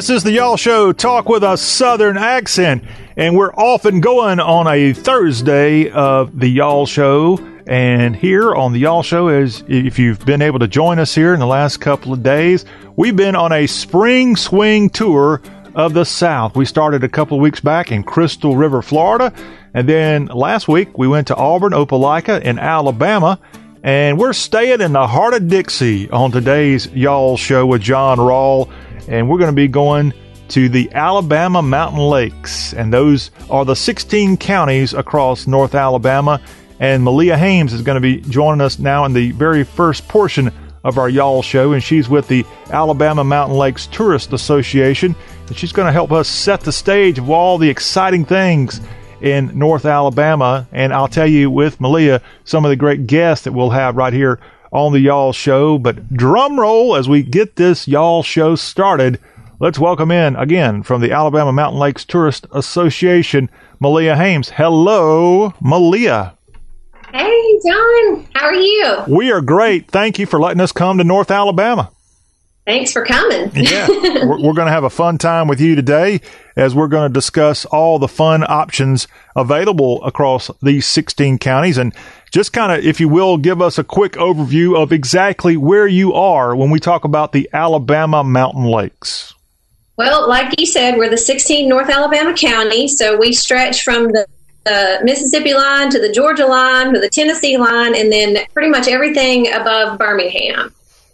This is the Y'all Show, Talk with a Southern Accent, and we're off and going on a Thursday of the Y'all Show. And here on the Y'all Show, is if you've been able to join us here in the last couple of days, we've been on a spring swing tour of the South. We started a couple of weeks back in Crystal River, Florida, and then last week we went to Auburn, Opelika in Alabama, and we're staying in the heart of Dixie on today's Y'all Show with John Rawl, and we're going to be going to the Alabama Mountain Lakes, and those are the 16 counties across North Alabama. And Malia Hames is going to be joining us now in the very first portion of our Y'all Show, and she's with the Alabama Mountain Lakes Tourist Association, and she's going to help us set the stage of all the exciting things in North Alabama. And I'll tell you, with Malia, some of the great guests that we'll have right here on the Y'all Show. But drum roll as we get this Y'all Show started. Let's welcome in, again, from the Alabama Mountain Lakes Tourist Association, Malia Hames. Hello, Malia. Hey, John. How are you? We are great. Thank you for letting us come to North Alabama. Thanks for coming. Yeah, we're going to have a fun time with you today as we're going to discuss all the fun options available across these 16 counties. And just kind of, if you will, give us a quick overview of exactly where you are when we talk about the Alabama Mountain Lakes. Well, like you said, we're the 16 North Alabama counties, so we stretch from the Mississippi line to the Georgia line to the Tennessee line, and then pretty much everything above Birmingham.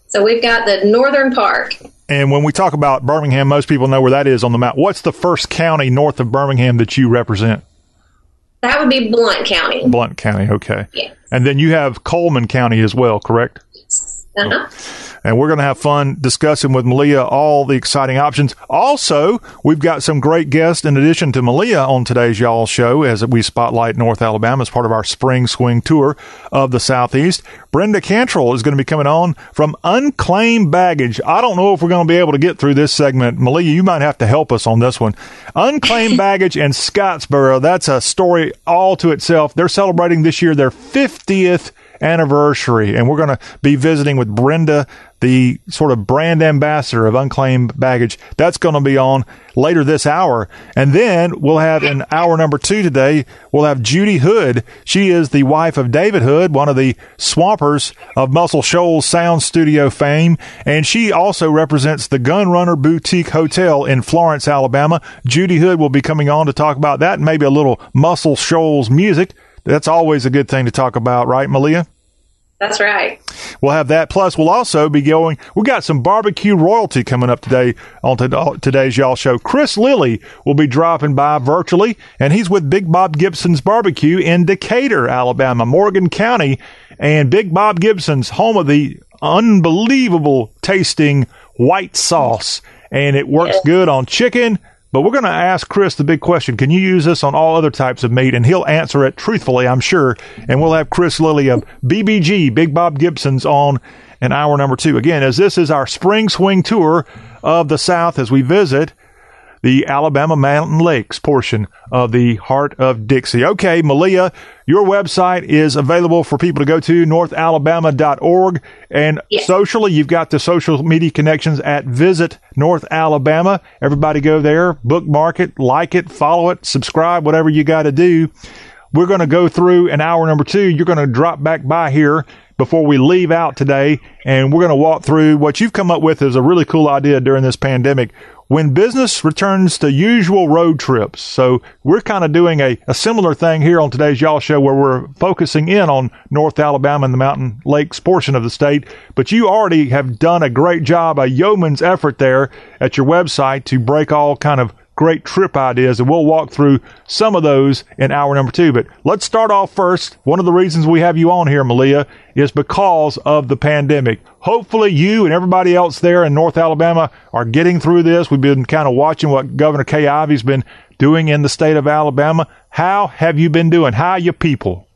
So we've got the northern part. And when we talk about Birmingham, most people know where that is on the map. What's the first county north of Birmingham that you represent? That would be Blount County. Blount County, okay. Yes. And then you have Coleman County as well, correct? Yes. Uh-huh. And we're going to have fun discussing with Malia all the exciting options. Also, we've got some great guests in addition to Malia on today's Y'all Show as we spotlight North Alabama as part of our spring swing tour of the Southeast. Brenda Cantrell is going to be coming on from Unclaimed Baggage. I don't know if we're going to be able to get through this segment. Malia, you might have to help us on this one. Unclaimed Baggage in Scottsboro, that's a story all to itself. They're celebrating this year their 50th anniversary, and we're going to be visiting with Brenda, the sort of brand ambassador of Unclaimed Baggage. That's going to be on later this hour. And then we'll have in hour number two today, we'll have Judy Hood. She is the wife of David Hood, one of the Swampers of Muscle Shoals Sound Studio fame. And she also represents the Gunrunner Boutique Hotel in Florence, Alabama. Judy Hood will be coming on to talk about that and maybe a little Muscle Shoals music. That's always a good thing to talk about, right, Malia? That's right. We'll have that. Plus, we'll also be going, we've got some barbecue royalty coming up today on today's Y'all Show. Chris Lilly will be dropping by virtually, and he's with Big Bob Gibson's Barbecue in Decatur, Alabama, Morgan County, and Big Bob Gibson's, home of the unbelievable tasting white sauce. And it works good on chicken. But we're going to ask Chris the big question. Can you use this on all other types of meat? And he'll answer it truthfully, I'm sure. And we'll have Chris Lilly of BBG, Big Bob Gibson's, on in hour number two. Again, as this is our spring swing tour of the South as we visit the Alabama Mountain Lakes portion of the heart of Dixie. Okay, Malia, your website is available for people to go to, NorthAlabama.org. And socially, you've got the social media connections at Visit North Alabama. Everybody go there, bookmark it, like it, follow it, subscribe, whatever you got to do. We're going to go through in hour number two. You're going to drop back by here before we leave out today, and we're going to walk through what you've come up with as a really cool idea during this pandemic. When business returns to usual road trips. So we're kind of doing a similar thing here on today's Y'all Show where we're focusing in on North Alabama and the Mountain Lakes portion of the state. But you already have done a great job, a yeoman's effort there at your website to break all kind of great trip ideas. And we'll walk through some of those in hour number two. But let's start off first. One of the reasons we have you on here, Malia, is because of the pandemic. Hopefully you and everybody else there in North Alabama are getting through this. We've been kind of watching what Governor Kay Ivey's been doing in the state of Alabama. How have you been doing? How are your people?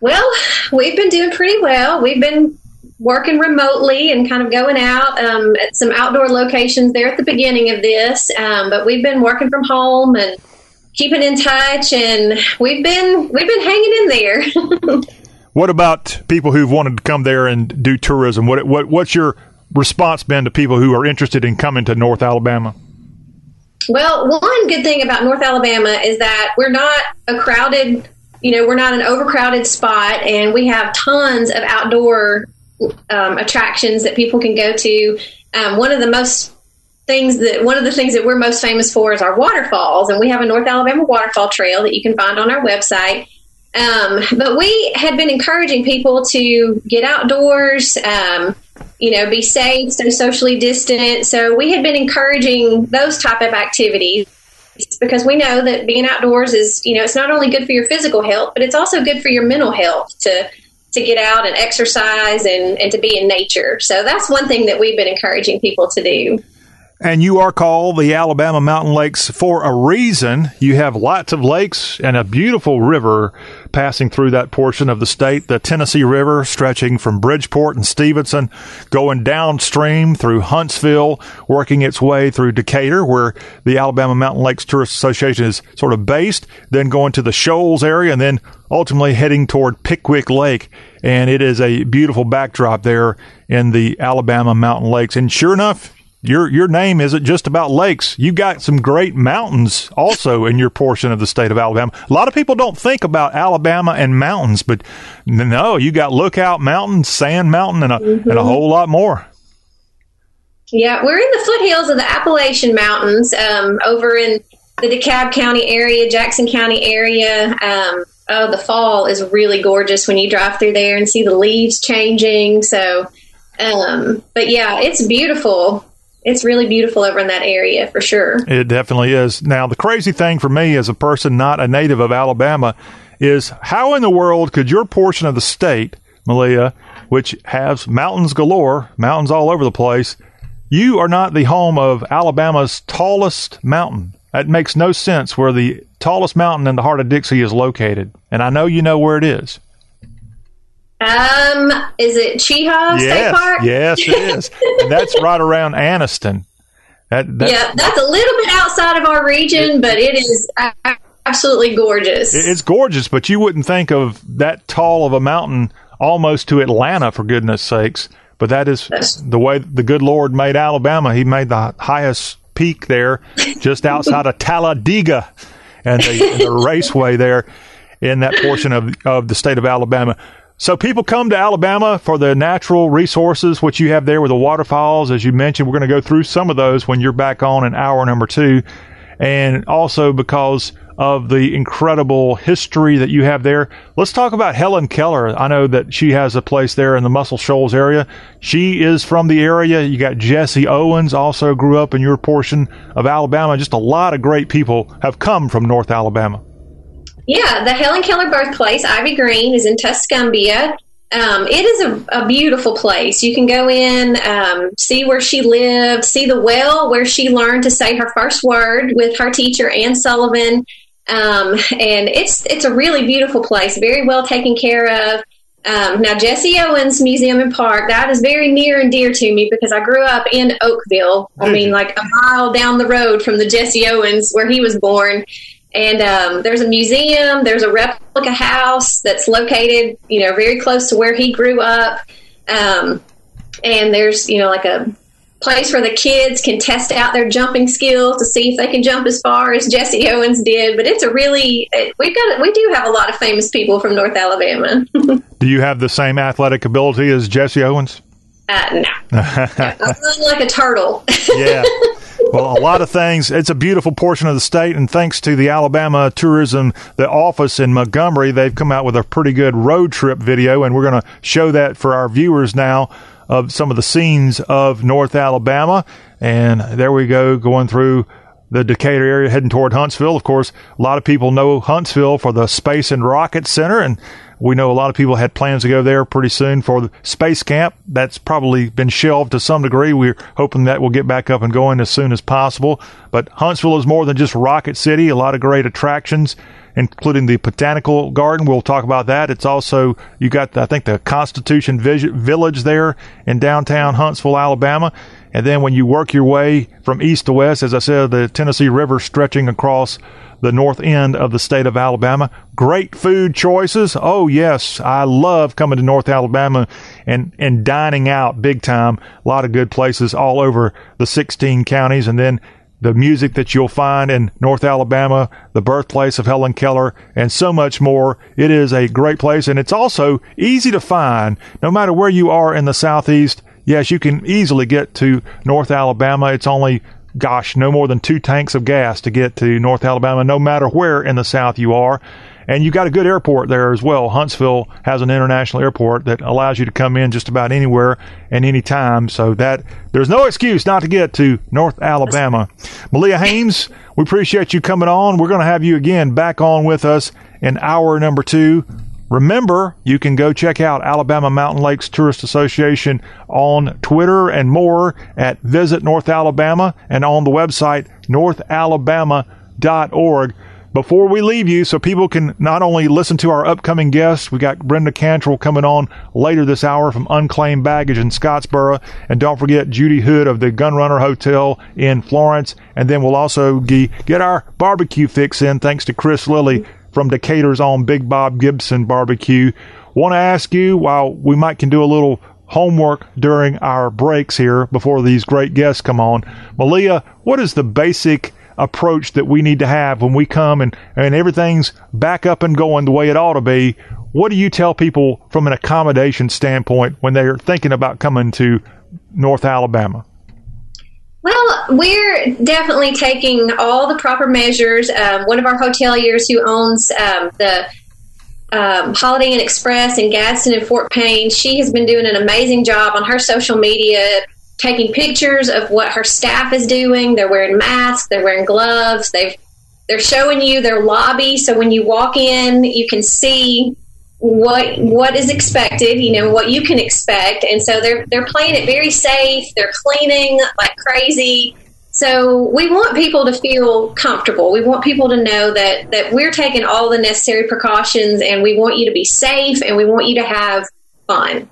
Well, we've been doing pretty well. We've been working remotely and kind of going out at some outdoor locations there at the beginning of this. But we've been working from home and keeping in touch, and we've been hanging in there. What about people who've wanted to come there and do tourism? What's your response been to people who are interested in coming to North Alabama? Well, one good thing about North Alabama is that we're not a crowded, we're not an overcrowded spot, and we have tons of outdoor attractions that people can go to. One of the things that we're most famous for is our waterfalls, and we have a North Alabama waterfall trail that you can find on our website. But we had been encouraging people to get outdoors, be safe, stay socially distant. So we had been encouraging those type of activities because we know that being outdoors is, it's not only good for your physical health, but it's also good for your mental health to get out and exercise and to be in nature. So that's one thing that we've been encouraging people to do. And you are called the Alabama Mountain Lakes for a reason. You have lots of lakes and a beautiful river passing through that portion of the state, the Tennessee River, stretching from Bridgeport and Stevenson, going downstream through Huntsville, working its way through Decatur, where the Alabama Mountain Lakes Tourist Association is sort of based, then going to the Shoals area, and then ultimately heading toward Pickwick Lake. And it is a beautiful backdrop there in the Alabama Mountain Lakes. And sure enough, your name isn't just about lakes. You got some great mountains also in your portion of the state of Alabama. A lot of people don't think about Alabama and mountains, but no, you got Lookout Mountain, Sand Mountain, and a whole lot more. Yeah, we're in the foothills of the Appalachian Mountains, over in the DeKalb County area, Jackson County area. The fall is really gorgeous when you drive through there and see the leaves changing. So, but yeah, it's beautiful. It's really beautiful over in that area, for sure. It definitely is. Now, the crazy thing for me as a person not a native of Alabama is how in the world could your portion of the state, Malia, which has mountains galore, mountains all over the place, you are not the home of Alabama's tallest mountain. That makes no sense where the tallest mountain in the heart of Dixie is located. And I know you know where it is. Is it Chehaw State Park? Yes, it is. And that's right around Anniston. That's a little bit outside of our region, but it is absolutely gorgeous. It's gorgeous, but you wouldn't think of that tall of a mountain almost to Atlanta, for goodness sakes. But that is the way the good Lord made Alabama. He made the highest peak there just outside of Talladega and the raceway there in that portion of the state of Alabama. So people come to Alabama for the natural resources, which you have there with the waterfalls. As you mentioned, we're going to go through some of those when you're back on in hour number 2. And also because of the incredible history that you have there. Let's talk about Helen Keller. I know that she has a place there in the Muscle Shoals area. She is from the area. You got Jesse Owens, also grew up in your portion of Alabama. Just a lot of great people have come from North Alabama. Yeah, the Helen Keller birthplace, Ivy Green, is in Tuscumbia. It is a beautiful place. You can go in, see where she lived, see the well where she learned to say her first word with her teacher, Ann Sullivan. And it's a really beautiful place, very well taken care of. Now, Jesse Owens Museum and Park, that is very near and dear to me because I grew up in Oakville. I mean, like a mile down the road from the Jesse Owens where he was born. And there's a museum, there's a replica house that's located, very close to where he grew up. And there's, like a place where the kids can test out their jumping skills to see if they can jump as far as Jesse Owens did. But it's we do have a lot of famous people from North Alabama. Do you have the same athletic ability as Jesse Owens? No. I run like a turtle. Yeah. Well, a lot of things. It's a beautiful portion of the state, and thanks to the Alabama Tourism, the office in Montgomery, they've come out with a pretty good road trip video, and we're going to show that for our viewers now of some of the scenes of North Alabama. And there we go, going through the Decatur area, heading toward Huntsville. Of course, a lot of people know Huntsville for the Space and Rocket Center, and we know a lot of people had plans to go there pretty soon for the space camp. That's probably been shelved to some degree. We're hoping that will get back up and going as soon as possible. But Huntsville is more than just Rocket City. A lot of great attractions, including the Botanical Garden. We'll talk about that. It's also, you got, I think, the Constitution Village there in downtown Huntsville, Alabama. And then when you work your way from east to west, as I said, the Tennessee River stretching across the north end of the state of Alabama. Great food choices. Oh, yes, I love coming to North Alabama and dining out big time. A lot of good places all over the 16 counties. And then the music that you'll find in North Alabama, the birthplace of Helen Keller, and so much more. It is a great place, and it's also easy to find. No matter where you are in the Southeast, yes, you can easily get to North Alabama. It's only, gosh, no more than 2 tanks of gas to get to North Alabama, no matter where in the South you are. And you've got a good airport there as well. Huntsville has an international airport that allows you to come in just about anywhere and any time. So that there's no excuse not to get to North Alabama. Malia Hames, we appreciate you coming on. We're going to have you again back on with us in hour number 2. Remember, you can go check out Alabama Mountain Lakes Tourist Association on Twitter and more at Visit North Alabama and on the website NorthAlabama.org. Before we leave you, so people can not only listen to our upcoming guests, we got Brenda Cantrell coming on later this hour from Unclaimed Baggage in Scottsboro, and don't forget Judy Hood of the Gunrunner Hotel in Florence, and then we'll also get our barbecue fix in thanks to Chris Lilly from Decatur's own Big Bob Gibson Barbecue. Want to ask you, while we might can do a little homework during our breaks here before these great guests come on, Malia, what is the basic approach that we need to have when we come and everything's back up and going the way it ought to be? What do you tell people from an accommodation standpoint when they're thinking about coming to North Alabama? Well, we're definitely taking all the proper measures. One of our hoteliers who owns the Holiday Inn Express in Gadsden and Fort Payne, she has been doing an amazing job on her social media, taking pictures of what her staff is doing. They're wearing masks, they're wearing gloves, they're showing you their lobby, so when you walk in, you can see what is expected, you know, what you can expect. And so they're playing it very safe. They're cleaning like crazy. So we want people to feel comfortable. We want people to know that we're taking all the necessary precautions, and we want you to be safe, and we want you to have fun.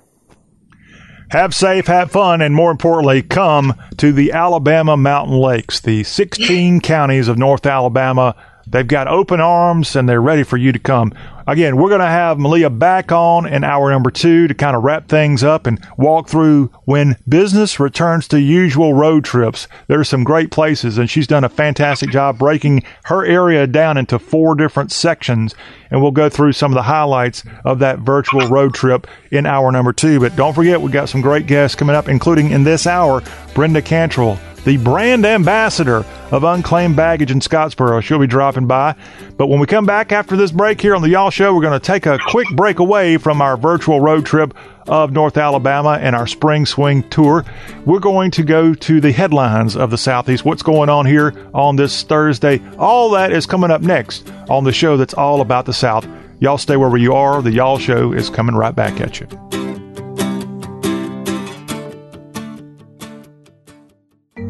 Have safe, have fun, and more importantly, come to the Alabama Mountain Lakes, the 16 counties of North Alabama. They've got open arms, and they're ready for you to come. Again, we're going to have Malia back on in hour number 2 to kind of wrap things up and walk through when business returns to usual road trips. There are some great places, and she's done a fantastic job breaking her area down into 4 different sections. And we'll go through some of the highlights of that virtual road trip in hour number 2. But don't forget, we've got some great guests coming up, including in this hour, Brenda Cantrell, the brand ambassador of Unclaimed Baggage in Scottsboro. She'll be dropping by. But when we come back after this break here on the Y'all Show, we're going to take a quick break away from our virtual road trip of North Alabama and our Spring Swing Tour. We're going to go to the headlines of the Southeast, what's going on here on this Thursday. All that is coming up next on the show that's all about the South. Y'all stay wherever you are. The Y'all Show is coming right back at you.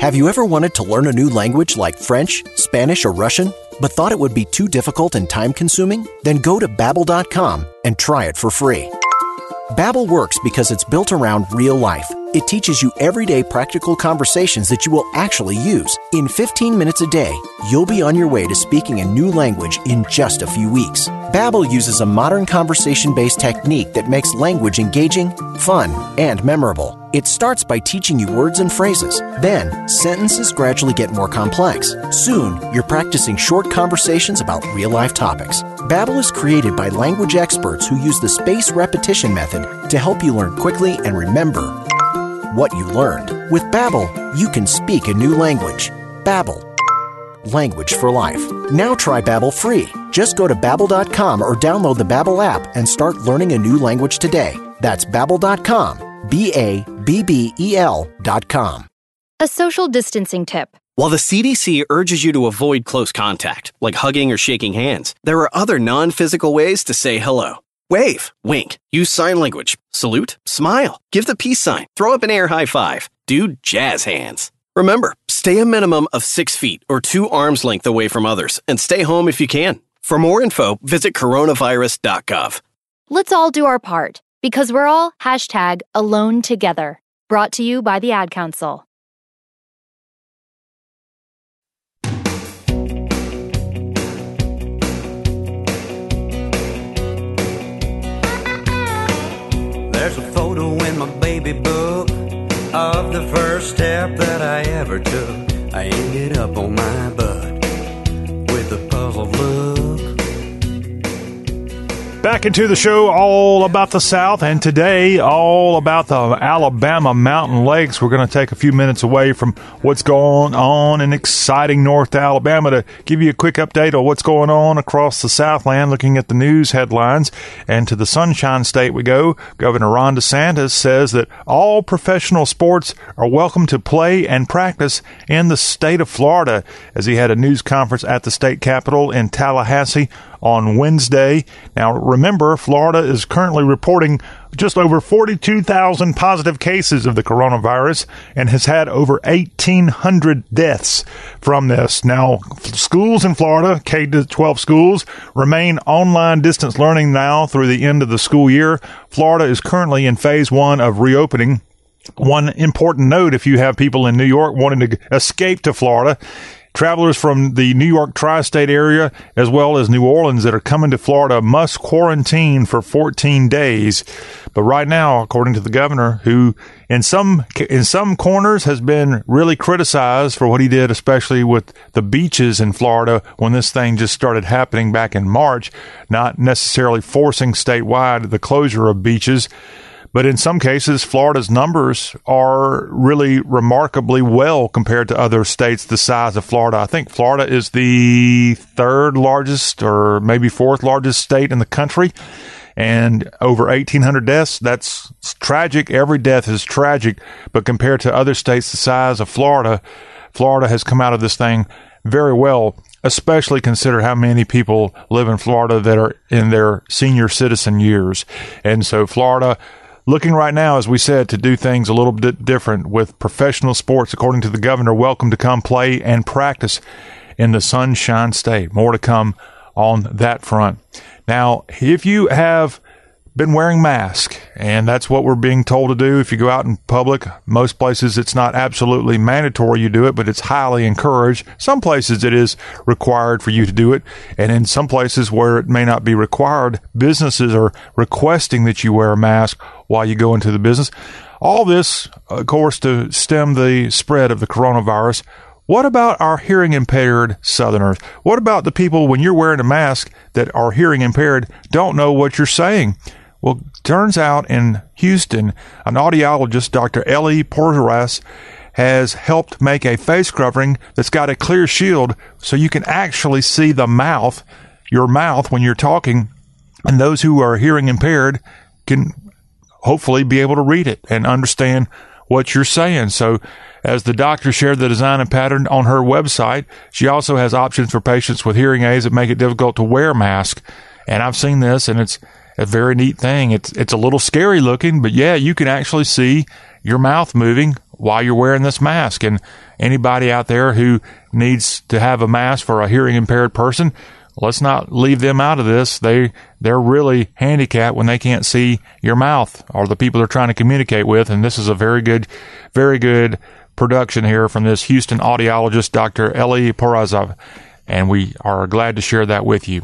Have you ever wanted to learn a new language like French, Spanish, or Russian, but thought it would be too difficult and time-consuming? Then go to Babbel.com and try it for free. Babbel works because it's built around real life. It teaches you everyday practical conversations that you will actually use. In 15 minutes a day, you'll be on your way to speaking a new language in just a few weeks. Babbel uses a modern conversation-based technique that makes language engaging, fun, and memorable. It starts by teaching you words and phrases. Then, sentences gradually get more complex. Soon, you're practicing short conversations about real-life topics. Babbel is created by language experts who use the spaced repetition method to help you learn quickly and remember what you learned. With Babbel, you can speak a new language. Babbel. Language for life. Now try Babbel free. Just go to Babbel.com or download the Babbel app and start learning a new language today. That's Babbel.com. Babbel.com. A social distancing tip. While the CDC urges you to avoid close contact, like hugging or shaking hands, there are other non-physical ways to say hello. Wave, wink, use sign language, salute, smile, give the peace sign, throw up an air high five, do jazz hands. Remember, Stay a minimum of 6 feet or 2 arms length away from others, and stay home if you can. For more info, visit coronavirus.gov. Let's all do our part, because we're all #AloneTogether. Brought to you by the Ad Council. There's a photo in my baby book of the first step that I ever took. I ended up on my butt with a puzzled look. Back into the show, all about the South, and today all about the Alabama Mountain Lakes. We're going to take a few minutes away from what's going on in exciting North Alabama to give you a quick update on what's going on across the Southland, looking at the news headlines. And to the Sunshine State we go. Governor Ron DeSantis says that all professional sports are welcome to play and practice in the state of Florida, as he had a news conference at the state capitol in Tallahassee on Wednesday. Now, remember, Florida is currently reporting just over 42,000 positive cases of the coronavirus and has had over 1,800 deaths from this. Now, schools in Florida, K-12 schools, remain online distance learning now through the end of the school year. Florida is currently in phase one of reopening. One important note, if you have people in New York wanting to escape to Florida, travelers from the New York tri-state area as well as New Orleans that are coming to Florida must quarantine for 14 days. But right now, according to the governor, who in some corners has been really criticized for what he did, especially with the beaches in Florida when this thing just started happening back in March, not necessarily forcing statewide the closure of beaches. But in some cases, Florida's numbers are really remarkably well compared to other states the size of Florida. I think Florida is the 3rd largest or maybe 4th largest state in the country. And over 1,800 deaths, that's tragic. Every death is tragic. But compared to other states the size of Florida, Florida has come out of this thing very well, especially consider how many people live in Florida that are in their senior citizen years. And so Florida, looking right now, as we said, to do things a little bit different with professional sports, according to the governor, welcome to come play and practice in the Sunshine State. More to come on that front. Now, if you have been wearing masks, and that's what we're being told to do if you go out in public, most places it's not absolutely mandatory you do it, but it's highly encouraged. Some places it is required for you to do it, and in some places where it may not be required, businesses are requesting that you wear a mask while you go into the business. All this, of course, to stem the spread of the coronavirus. What about our hearing impaired Southerners? What about the people, when you're wearing a mask, that are hearing impaired, don't know what you're saying? Well, turns out in Houston, an audiologist, Dr. Ellie Porteras, has helped make a face covering that's got a clear shield so you can actually see the mouth, your mouth, when you're talking, and those who are hearing impaired can hopefully be able to read it and understand what you're saying. So as the doctor shared the design and pattern on her website, she also has options for patients with hearing aids that make it difficult to wear masks. And I've seen this, and it's a very neat thing. It's a little scary looking, but yeah, you can actually see your mouth moving while you're wearing this mask. And anybody out there who needs to have a mask for a hearing impaired person, let's not leave them out of this. They're really handicapped when they can't see your mouth or the people they're trying to communicate with. And this is a very good production here from this Houston audiologist, Dr. Ellie Porteras. And we are glad to share that with you.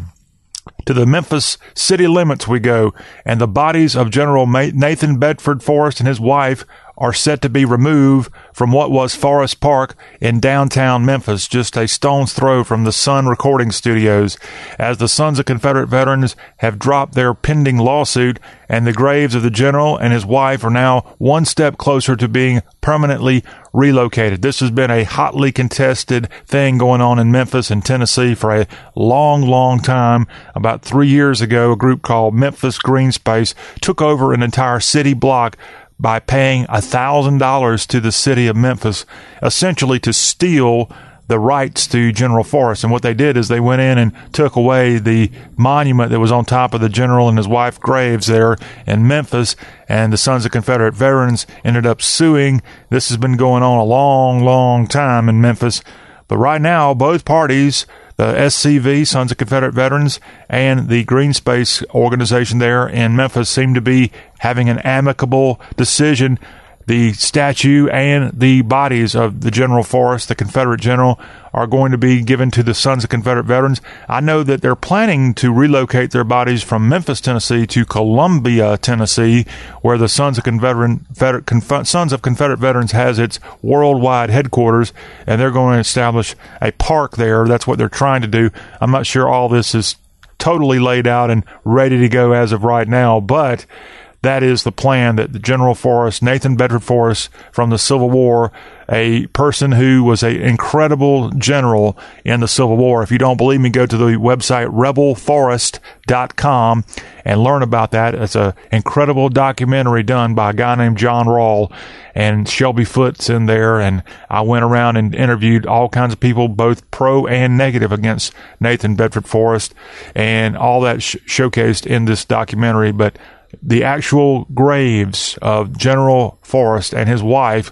To the Memphis city limits we go, and the bodies of General Nathan Bedford Forrest and his wife are set to be removed from what was Forest Park in downtown Memphis, just a stone's throw from the Sun Recording Studios, as the Sons of Confederate Veterans have dropped their pending lawsuit, and the graves of the general and his wife are now one step closer to being permanently relocated. This has been a hotly contested thing going on in Memphis and Tennessee for a long, long time. About 3 years ago, a group called Memphis Green Space took over an entire city block by paying $1,000 to the city of Memphis, essentially to steal the rights to General Forrest. And what they did is they went in and took away the monument that was on top of the general and his wife graves there in Memphis. And the Sons of Confederate Veterans ended up suing. This has been going on a long, long time in Memphis. But right now, both parties, the SCV, Sons of Confederate Veterans, and the Green Space organization there in Memphis, seem to be having an amicable decision. The statue and the bodies of the General Forrest, the Confederate general, are going to be given to the Sons of Confederate Veterans. I know that they're planning to relocate their bodies from Memphis, Tennessee, to Columbia, Tennessee, where the Sons of Confederate Veterans has its worldwide headquarters, and they're going to establish a park there. That's what they're trying to do. I'm not sure all this is totally laid out and ready to go as of right now, but that is the plan, that General Forrest, Nathan Bedford Forrest from the Civil War, a person who was an incredible general in the Civil War. If you don't believe me, go to the website rebelforrest.com and learn about that. It's an incredible documentary done by a guy named John Rawl, and Shelby Foote's in there. And I went around and interviewed all kinds of people, both pro and negative, against Nathan Bedford Forrest, and all that showcased in this documentary. But the actual graves of General Forrest and his wife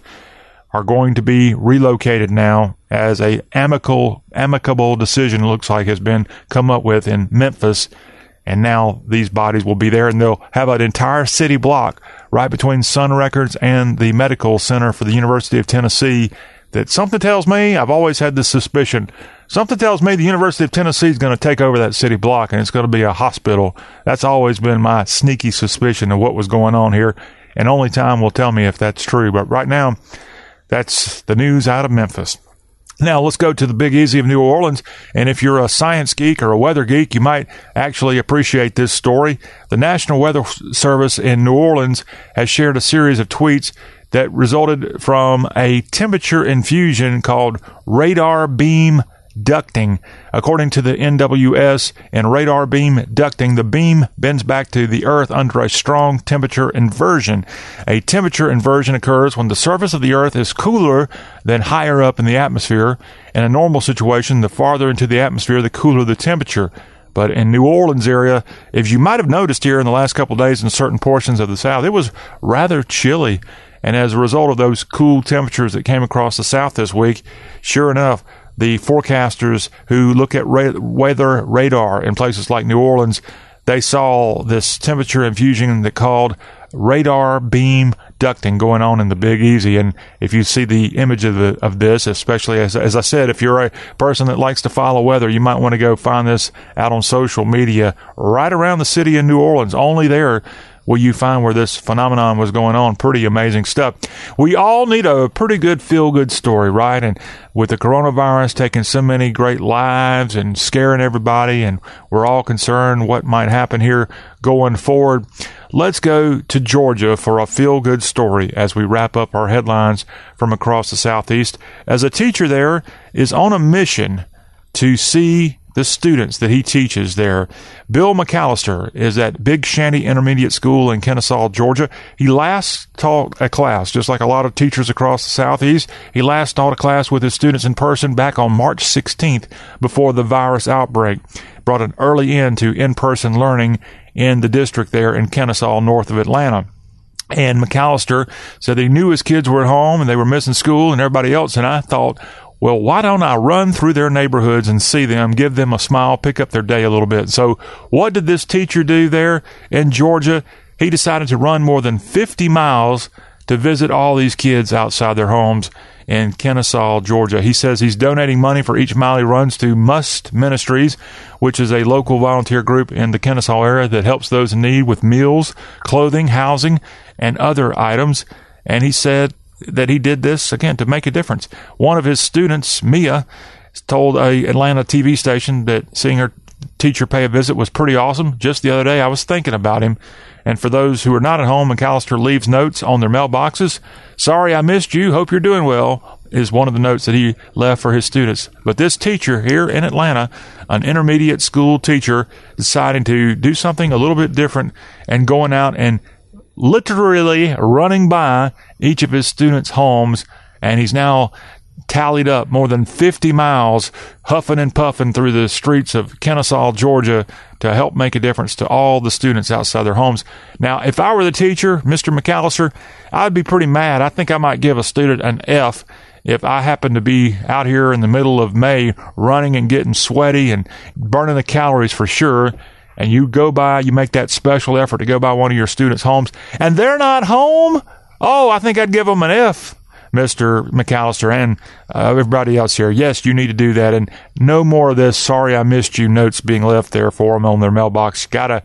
are going to be relocated now, as a amicable decision, looks like, has been come up with in Memphis. And now these bodies will be there, and they'll have an entire city block right between Sun Records and the Medical Center for the University of Tennessee. That something tells me, I've always had this suspicion, something tells me the University of Tennessee is going to take over that city block, and it's going to be a hospital. That's always been my sneaky suspicion of what was going on here, and only time will tell me if that's true. But right now, that's the news out of Memphis. Now, let's go to the Big Easy of New Orleans, and if you're a science geek or a weather geek, you might actually appreciate this story. The National Weather Service in New Orleans has shared a series of tweets that resulted from a temperature infusion called radar beam ducting. According to the NWS, in radar beam ducting, the beam bends back to the Earth under a strong temperature inversion. A temperature inversion occurs when the surface of the Earth is cooler than higher up in the atmosphere. In a normal situation, the farther into the atmosphere, the cooler the temperature. But in New Orleans area, if you might have noticed here in the last couple of days in certain portions of the South, it was rather chilly. And as a result of those cool temperatures that came across the South this week, sure enough, the forecasters who look at weather radar in places like New Orleans, they saw this temperature infusion that called radar beam ducting going on in the Big Easy. And if you see the image of this, especially as I said, if you're a person that likes to follow weather, you might want to go find this out on social media right around the city of New Orleans. Only there will you find where this phenomenon was going on. Pretty amazing stuff. We all need a pretty good feel-good story, right? And with the coronavirus taking so many great lives and scaring everybody, and we're all concerned what might happen here going forward, let's go to Georgia for a feel-good story as we wrap up our headlines from across the Southeast, as a teacher there is on a mission to see the students that he teaches there. Bill McAllister is at Big Shanty Intermediate School in Kennesaw, Georgia. He last taught a class, just like a lot of teachers across the Southeast. He last taught a class with his students in person back on March 16th before the virus outbreak brought an early end to in-person learning in the district there in Kennesaw, north of Atlanta. And McAllister said he knew his kids were at home and they were missing school and everybody else, and I thought, well, why don't I run through their neighborhoods and see them, give them a smile, pick up their day a little bit? So what did this teacher do there in Georgia? He decided to run more than 50 miles to visit all these kids outside their homes in Kennesaw, Georgia. He says he's donating money for each mile he runs to Must Ministries, which is a local volunteer group in the Kennesaw area that helps those in need with meals, clothing, housing, and other items. And he said that he did this, again, to make a difference. One of his students, Mia, told a Atlanta TV station that seeing her teacher pay a visit was pretty awesome. Just the other day, I was thinking about him. And for those who are not at home, McAllister leaves notes on their mailboxes. Sorry I missed you. Hope you're doing well is one of the notes that he left for his students. But this teacher here in Atlanta, an intermediate school teacher, deciding to do something a little bit different and going out and literally running by each of his students' homes, and he's now tallied up more than 50 miles huffing and puffing through the streets of Kennesaw, Georgia, to help make a difference to all the students outside their homes. Now, if I were the teacher, Mr. McAllister, I'd be pretty mad. I think I might give a student an F if I happen to be out here in the middle of May running and getting sweaty and burning the calories for sure, and you go by, you make that special effort to go by one of your students' homes, and they're not home. Oh, I think I'd give them an F, Mr. McAllister, and everybody else here. Yes, you need to do that, and no more of this "sorry I missed you" notes being left there for them on their mailbox. Gotta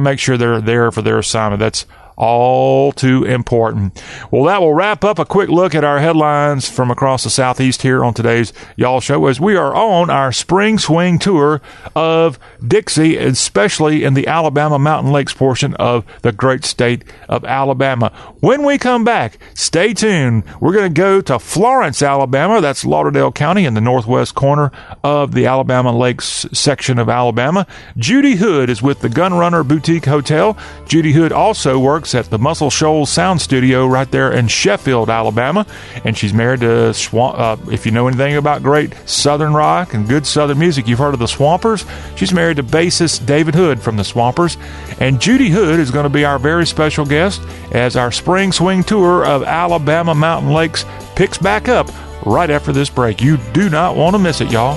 make sure they're there for their assignment. That's all too important. Well, that will wrap up a quick look at our headlines from across the Southeast here on today's Y'all Show, as we are on our spring swing tour of Dixie, especially in the Alabama Mountain Lakes portion of the great state of Alabama. When we come back, stay tuned. We're going to go to Florence, Alabama. That's Lauderdale County in the northwest corner of the Alabama Lakes section of Alabama. Judy Hood is with the Gunrunner Boutique Hotel. Judy Hood also works at the Muscle Shoals Sound Studio right there in Sheffield, Alabama, and she's married to if you know anything about great Southern rock and good Southern music, you've heard of the Swampers. She's married to bassist David Hood from the Swampers, and Judy Hood is going to be our very special guest as our spring swing tour of Alabama Mountain Lakes picks back up right after this break. You do not want to miss it, y'all.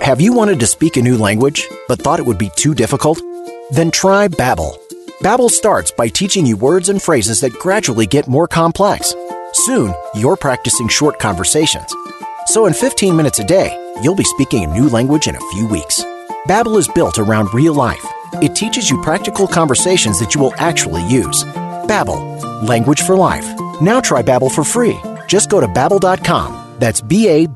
Have you wanted to speak a new language, but thought it would be too difficult? Then try Babbel. Babbel starts by teaching you words and phrases that gradually get more complex. Soon, you're practicing short conversations. So in 15 minutes a day, you'll be speaking a new language in a few weeks. Babbel is built around real life. It teaches you practical conversations that you will actually use. Babbel, language for life. Now try Babbel for free. Just go to Babbel.com. That's Babbel.com.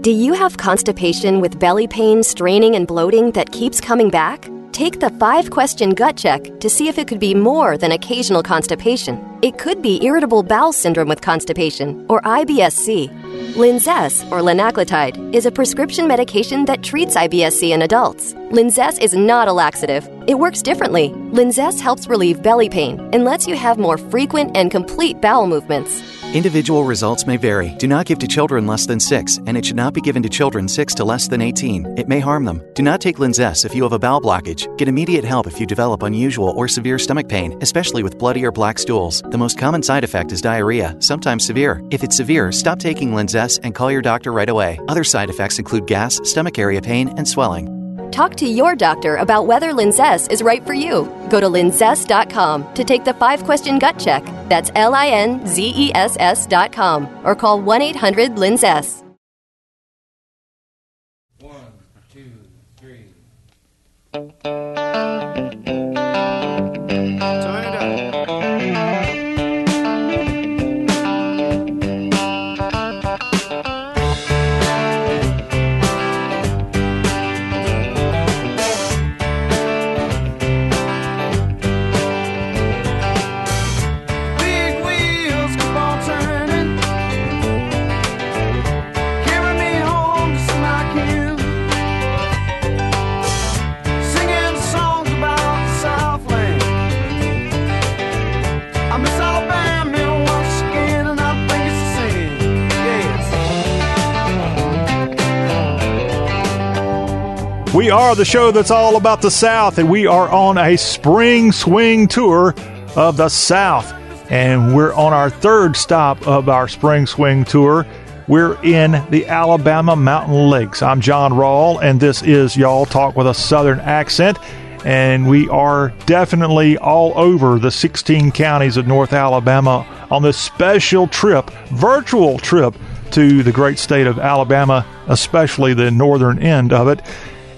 Do you have constipation with belly pain, straining, and bloating that keeps coming back? Take the 5-question gut check to see if it could be more than occasional constipation. It could be irritable bowel syndrome with constipation, or IBS-C. Linzess, or linaclotide, is a prescription medication that treats IBS-C in adults. Linzess is not a laxative. It works differently. Linzess helps relieve belly pain and lets you have more frequent and complete bowel movements. Individual results may vary. Do not give to children less than 6, and it should not be given to children 6 to less than 18. It may harm them. Do not take Linzess if you have a bowel blockage. Get immediate help if you develop unusual or severe stomach pain, especially with bloody or black stools. The most common side effect is diarrhea, sometimes severe. If it's severe, stop taking Linzess and call your doctor right away. Other side effects include gas, stomach area pain, and swelling. Talk to your doctor about whether Linzess is right for you. Go to Linzess.com to take the 5-question gut check. That's Linzess.com or call 1-800-LINZESS. 1, 2, 3. Turn it We are the show that's all about the South, and we are on a spring swing tour of the South. And we're on our third stop of our spring swing tour. We're in the Alabama Mountain Lakes. I'm John Rawl, and this is Y'all Talk with a Southern Accent. And we are definitely all over the 16 counties of North Alabama on this special trip, virtual trip, to the great state of Alabama, especially the northern end of it.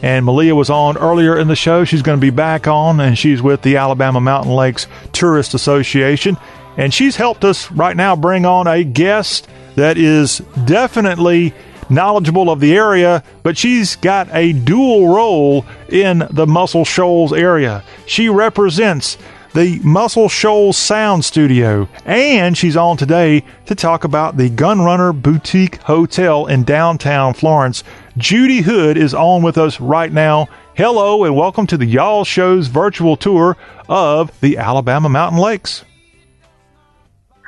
And Malia was on earlier in the show. She's going to be back on, and she's with the Alabama Mountain Lakes Tourist Association. And she's helped us right now bring on a guest that is definitely knowledgeable of the area, but she's got a dual role in the Muscle Shoals area. She represents the Muscle Shoals Sound Studio, and she's on today to talk about the Gunrunner Boutique Hotel in downtown Florence. Judy Hood is on with us right now. Hello, and welcome to the Y'all Show's virtual tour of the Alabama Mountain Lakes.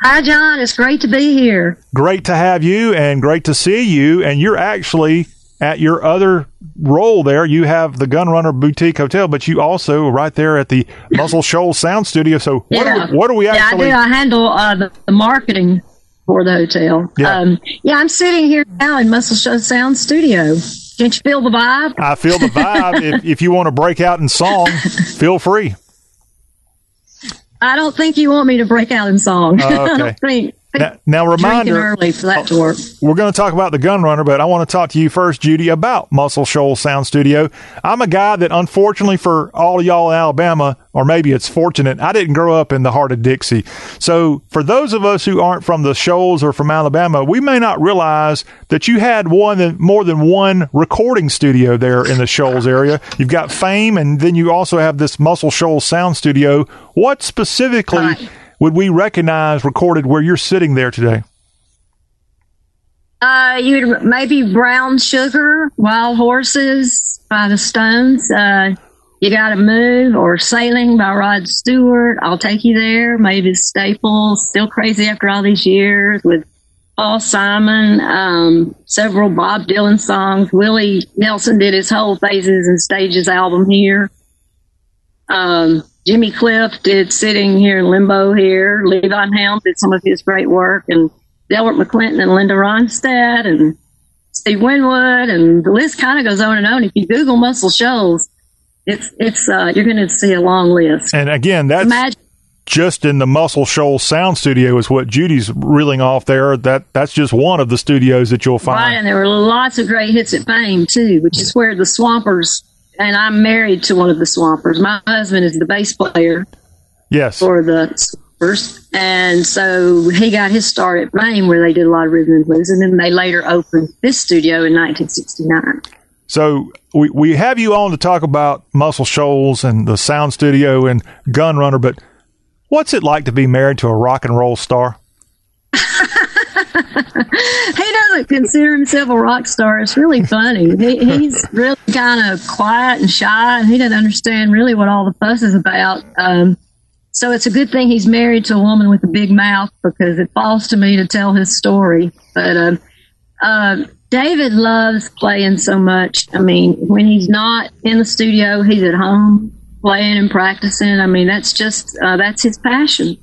Hi, John. It's great to be here. Great to have you and great to see you. And you're actually at your other role there. You have the Gunrunner Boutique Hotel, but you also right there at the Muscle Shoals Sound Studio. So what are we actually... Yeah, I do. I handle the marketing for the hotel. Yeah. I'm sitting here now in Muscle Shoals Sound Studio. Can't you feel the vibe? I feel the vibe. If you want to break out in song, feel free. I don't think you want me to break out in song. Okay. I don't think. Now, reminder, early for that to work. We're going to talk about the Gunrunner, but I want to talk to you first, Judy, about Muscle Shoals Sound Studio. I'm a guy that, unfortunately for all of y'all in Alabama, or maybe it's fortunate, I didn't grow up in the heart of Dixie. So for those of us who aren't from the Shoals or from Alabama, we may not realize that you had more than one recording studio there in the Shoals area. You've got Fame, and then you also have this Muscle Shoals Sound Studio. What specifically... would we recognize recorded where you're sitting there today? You'd maybe Brown Sugar, Wild Horses by the Stones. You Gotta Move or Sailing by Rod Stewart. I'll Take You There. Maybe Staples, Still Crazy After All These Years with Paul Simon, several Bob Dylan songs. Willie Nelson did his whole Phases and Stages album here. Jimmy Cliff did Sitting Here in Limbo here. Levon Helm did some of his great work. And Delbert McClinton and Linda Ronstadt and Steve Winwood. And the list kind of goes on and on. If you Google Muscle Shoals, it's you're going to see a long list. And again, that's just in the Muscle Shoals Sound Studio is what Judy's reeling off there. That's just one of the studios that you'll find. Right, and there were lots of great hits at Fame, too, which is where the Swampers... And I'm married to one of the Swampers. My husband is the bass player. Yes. For the Swampers. And so he got his start at Maine where they did a lot of rhythm and blues. And then they later opened this studio in 1969. So we have you on to talk about Muscle Shoals and the Sound Studio and Gunrunner. But what's it like to be married to a rock and roll star? He doesn't consider himself a rock star. It's really funny. He's really kind of quiet and shy, and he doesn't understand really what all the fuss is about. So it's a good thing he's married to a woman with a big mouth because it falls to me to tell his story. But David loves playing so much. I mean, when he's not in the studio, he's at home playing and practicing. I mean, that's just that's his passion.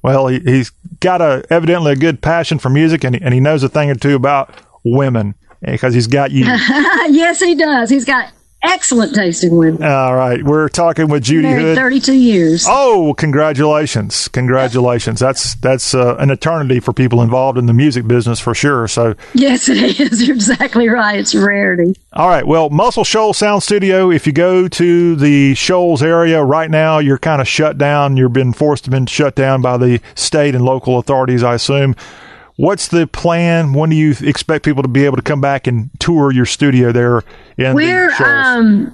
Well, he's got evidently a good passion for music, and he knows a thing or two about women because he's got you. Yes, he does. He's got excellent taste in women. All right. We're talking with Judy Hood. 32 years. Oh, congratulations. Congratulations. That's an eternity for people involved in the music business for sure. So yes, it is. You're exactly right. It's a rarity. All right. Well, Muscle Shoals Sound Studio, if you go to the Shoals area right now, you're kind of shut down. You've been forced to be shut down by the state and local authorities, I assume. What's the plan? When do you expect people to be able to come back and tour your studio there in the Shoals?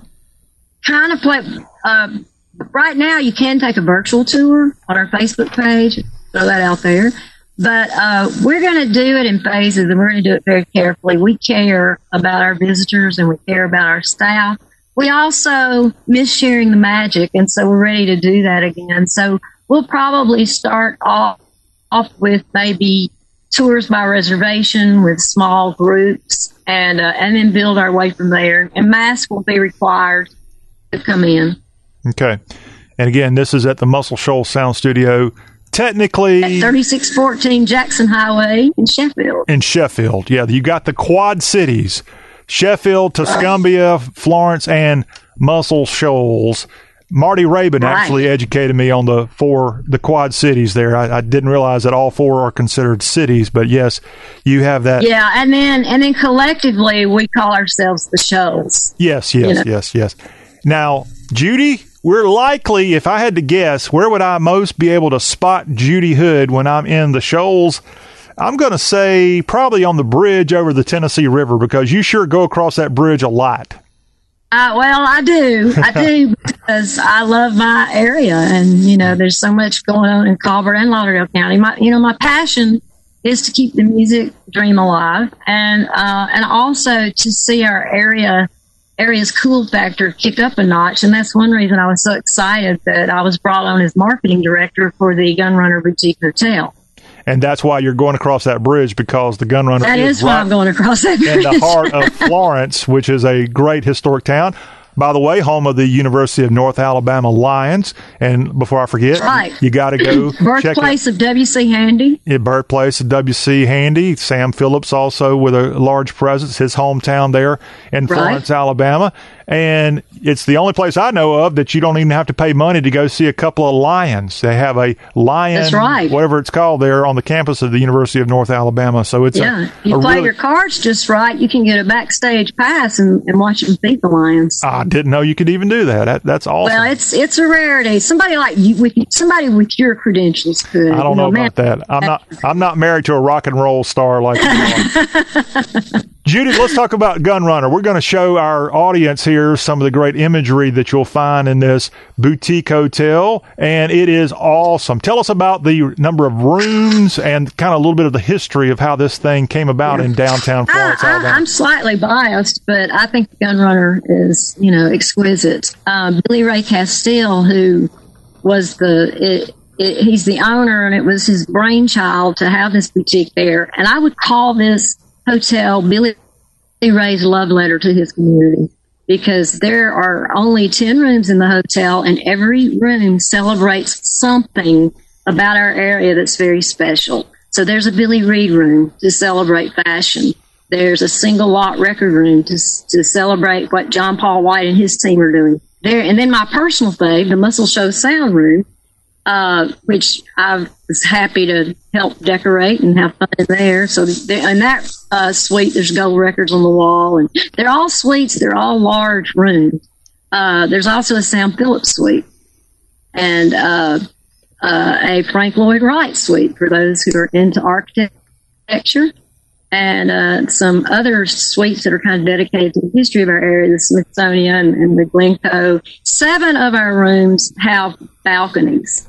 Right now you can take a virtual tour on our Facebook page. Throw that out there. But we're going to do it in phases, and we're going to do it very carefully. We care about our visitors, and we care about our staff. We also miss sharing the magic, and so we're ready to do that again. So we'll probably start off with maybe tours by reservation with small groups and then build our way from there. And masks will be required to come in. Okay. And again, this is at the Muscle Shoals Sound Studio, technically at 3614 Jackson Highway in Sheffield. Yeah. You got the Quad Cities, Sheffield, Tuscumbia, Florence, and Muscle Shoals. Marty Rabin actually educated me on the quad cities there. I didn't realize that all four are considered cities, but yes, you have that. Yeah, and then collectively we call ourselves the Shoals. Yes. Now, Judy, we're likely, if I had to guess, where would I most be able to spot Judy Hood when I'm in the Shoals? I'm going to say probably on the bridge over the Tennessee River, because you sure go across that bridge a lot. Well, I do because I love my area, and there's so much going on in Colbert and Lauderdale County. My passion is to keep the music dream alive, and also to see our area's cool factor kick up a notch. And that's one reason I was so excited that I was brought on as marketing director for the Gunrunner Boutique Hotel. And that's why you're going across that bridge, because the Gunrunner is why I'm going across that bridge. In the heart of Florence, which is a great historic town. By the way, home of the University of North Alabama Lions. And before I forget, you got to go birthplace of W.C. Handy. Birthplace of W.C. Handy. Sam Phillips also with a large presence, his hometown there in Florence, Alabama. And it's the only place I know of that you don't even have to pay money to go see a couple of lions. They have a lion, whatever it's called there on the campus of the University of North Alabama. So it's you play your cards just right, you can get a backstage pass and watch them feed the lions. I didn't know you could even do that. That's awesome. Well, it's a rarity. Somebody like you, somebody with your credentials could. I don't know about that. I'm not married to a rock and roll star like you are. Judy, let's talk about Gunrunner. We're going to show our audience here some of the great imagery that you'll find in this boutique hotel, and it is awesome. Tell us about the number of rooms and kind of a little bit of the history of how this thing came about in downtown Florence, Alabama. I'm slightly biased, but I think Gunrunner is, exquisite. Billy Ray Castile, who was he's the owner, and it was his brainchild to have this boutique there, and I would call this hotel Billy Ray's love letter to his community, because there are only 10 rooms in the hotel, and every room celebrates something about our area that's very special. So there's a Billy Reed room to celebrate fashion. There's a single lot record room to celebrate what John Paul White and his team are doing there. And then my personal fave, the Muscle Shoals Sound Room, which I was happy to help decorate and have fun in there. So in that suite, there's gold records on the wall, and they're all suites. They're all large rooms. There's also a Sam Phillips suite and a Frank Lloyd Wright suite for those who are into architecture, and some other suites that are kind of dedicated to the history of our area, the Smithsonian and the Glencoe. 7 of our rooms have balconies.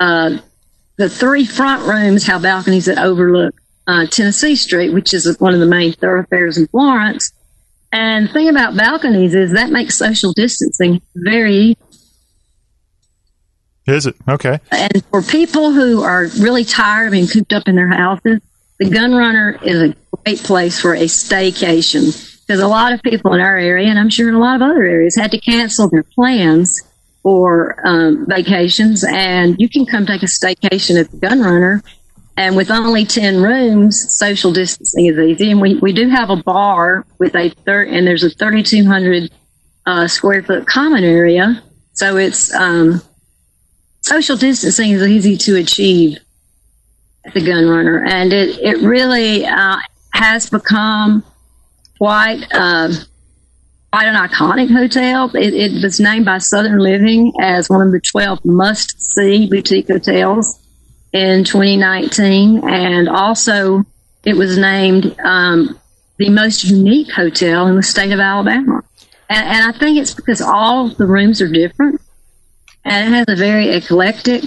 The 3 front rooms have balconies that overlook Tennessee Street, which is one of the main thoroughfares in Florence. And the thing about balconies is that makes social distancing very easy. Is it? Okay. And for people who are really tired of being cooped up in their houses, the Gunrunner is a great place for a staycation, because a lot of people in our area, and I'm sure in a lot of other areas, had to cancel their plans for vacations, and you can come take a staycation at the Gunrunner. And with only 10 rooms, social distancing is easy. And we do have a bar with and there's a 3,200 square foot common area, so it's social distancing is easy to achieve at the Gunrunner, and it really has become quite an iconic hotel. It was named by Southern Living as one of the 12 must-see boutique hotels in 2019. And also, it was named the most unique hotel in the state of Alabama. And I think it's because all the rooms are different, and it has a very eclectic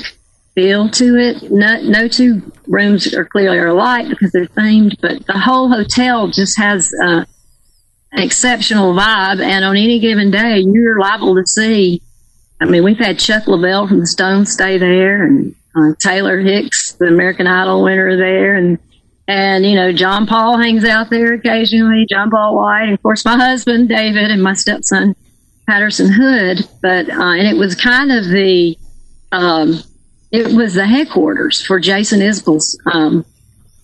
feel to it. No two rooms are clearly alike because they're themed, but the whole hotel just has an exceptional vibe, and on any given day, you're liable to see. I mean, we've had Chuck Lavelle from the Stones stay there, and Taylor Hicks, the American Idol winner, there, and John Paul hangs out there occasionally. John Paul White, and of course, my husband David, and my stepson Patterson Hood. But and it was kind of the headquarters for Jason Isbell's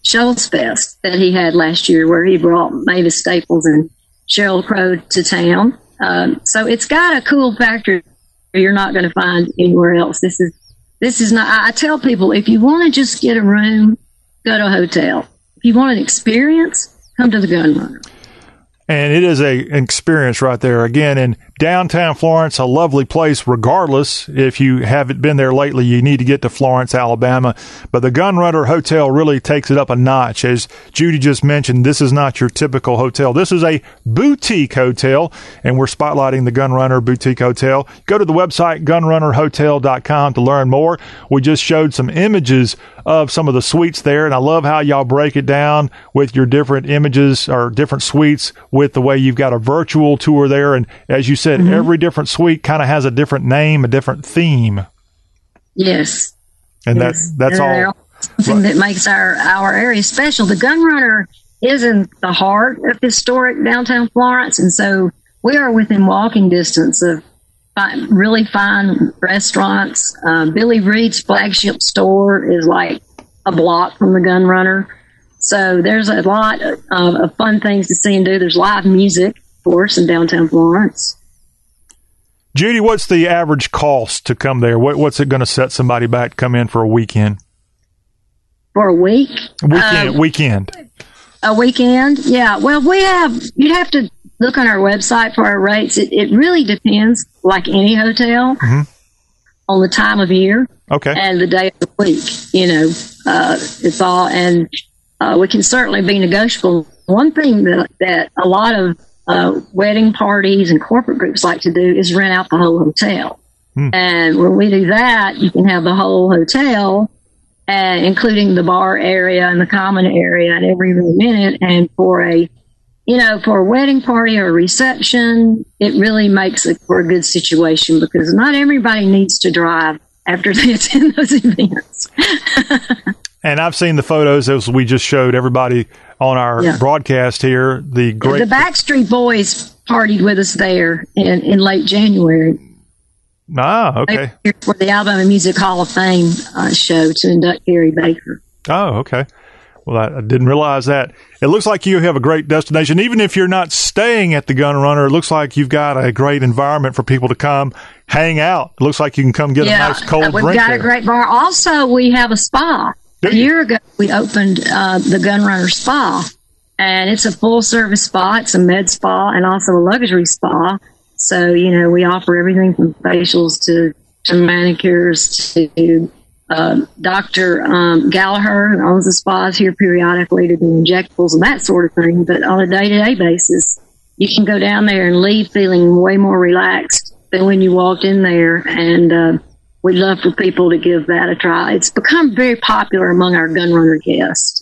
Shoals Fest that he had last year, where he brought Mavis Staples and Sheryl Crow to town. So it's got a cool factor you're not going to find anywhere else. This is not, I tell people, if you want to just get a room, go to a hotel. If you want an experience, come to the Gunrunner. And it is an experience right there. Again, in downtown Florence, a lovely place regardless. If you haven't been there lately, you need to get to Florence, Alabama. But the Gunrunner Hotel really takes it up a notch. As Judy just mentioned, this is not your typical hotel. This is a boutique hotel, and we're spotlighting the Gunrunner Boutique Hotel. Go to the website, GunrunnerHotel.com, to learn more. We just showed some images of some of the suites there, and I love how y'all break it down with your different images or different suites with the way you've got a virtual tour there. And as you said, mm-hmm. every different suite kind of has a different name, a different theme. Yes. And yes. That's all. Something that makes our area special. The Gunrunner is in the heart of historic downtown Florence. And so we are within walking distance of really fine restaurants. Billy Reed's flagship store is like a block from the Gunrunner. So there's a lot of fun things to see and do. There's live music, of course, in downtown Florence. Judy, what's the average cost to come there? What's it going to set somebody back to come in for a weekend? For a week? A weekend, yeah. Well, you'd have to look on our website for our rates. It really depends, like any hotel, mm-hmm. on the time of year and the day of the week. You know, it's all... and. We can certainly be negotiable. One thing that a lot of wedding parties and corporate groups like to do is rent out the whole hotel. Mm. And when we do that, you can have the whole hotel, including the bar area and the common area and every room in it. And for a wedding party or a reception, it really makes it for a good situation because not everybody needs to drive after they attend those events. And I've seen the photos as we just showed everybody on our broadcast here. The Backstreet Boys partied with us there in late January. Ah, okay. For the Alabama Music Hall of Fame show to induct Gary Baker. Oh, okay. Well, I didn't realize that. It looks like you have a great destination. Even if you're not staying at the Gunrunner, it looks like you've got a great environment for people to come hang out. It looks like you can come get a nice cold drink. We've got a great bar. Also, we have a spa. A year ago, we opened the Gunrunner Spa, and it's a full-service spa. It's a med spa and also a luxury spa. So, we offer everything from facials to manicures to Dr. Gallagher, who owns the spas here periodically, to do injectables and that sort of thing. But on a day-to-day basis, you can go down there and leave feeling way more relaxed than when you walked in there, and we'd love for people to give that a try. It's become very popular among our Gunrunner guests.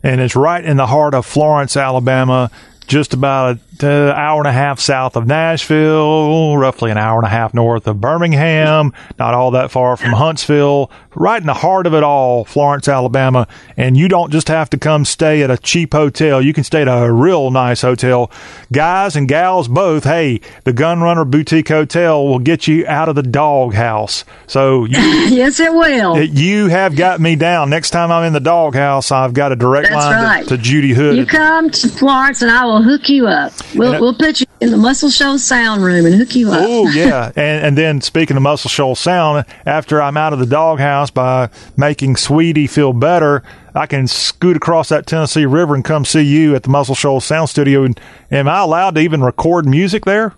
And it's right in the heart of Florence, Alabama, just about an hour and a half south of Nashville, roughly an hour and a half north of Birmingham, not all that far from Huntsville, right in the heart of it all, Florence, Alabama. And you don't just have to come stay at a cheap hotel. You can stay at a real nice hotel. Guys and gals both, hey, the Gunrunner Boutique Hotel will get you out of the doghouse. So yes, it will. You have got me down. Next time I'm in the doghouse, I've got a direct line to Judy Hood. You come to Florence and I will hook you up. We'll put you in the Muscle Shoals Sound Room and hook you up. Oh, yeah. And then speaking of Muscle Shoals Sound, after I'm out of the doghouse by making Sweetie feel better, I can scoot across that Tennessee River and come see you at the Muscle Shoals Sound Studio. And am I allowed to even record music there?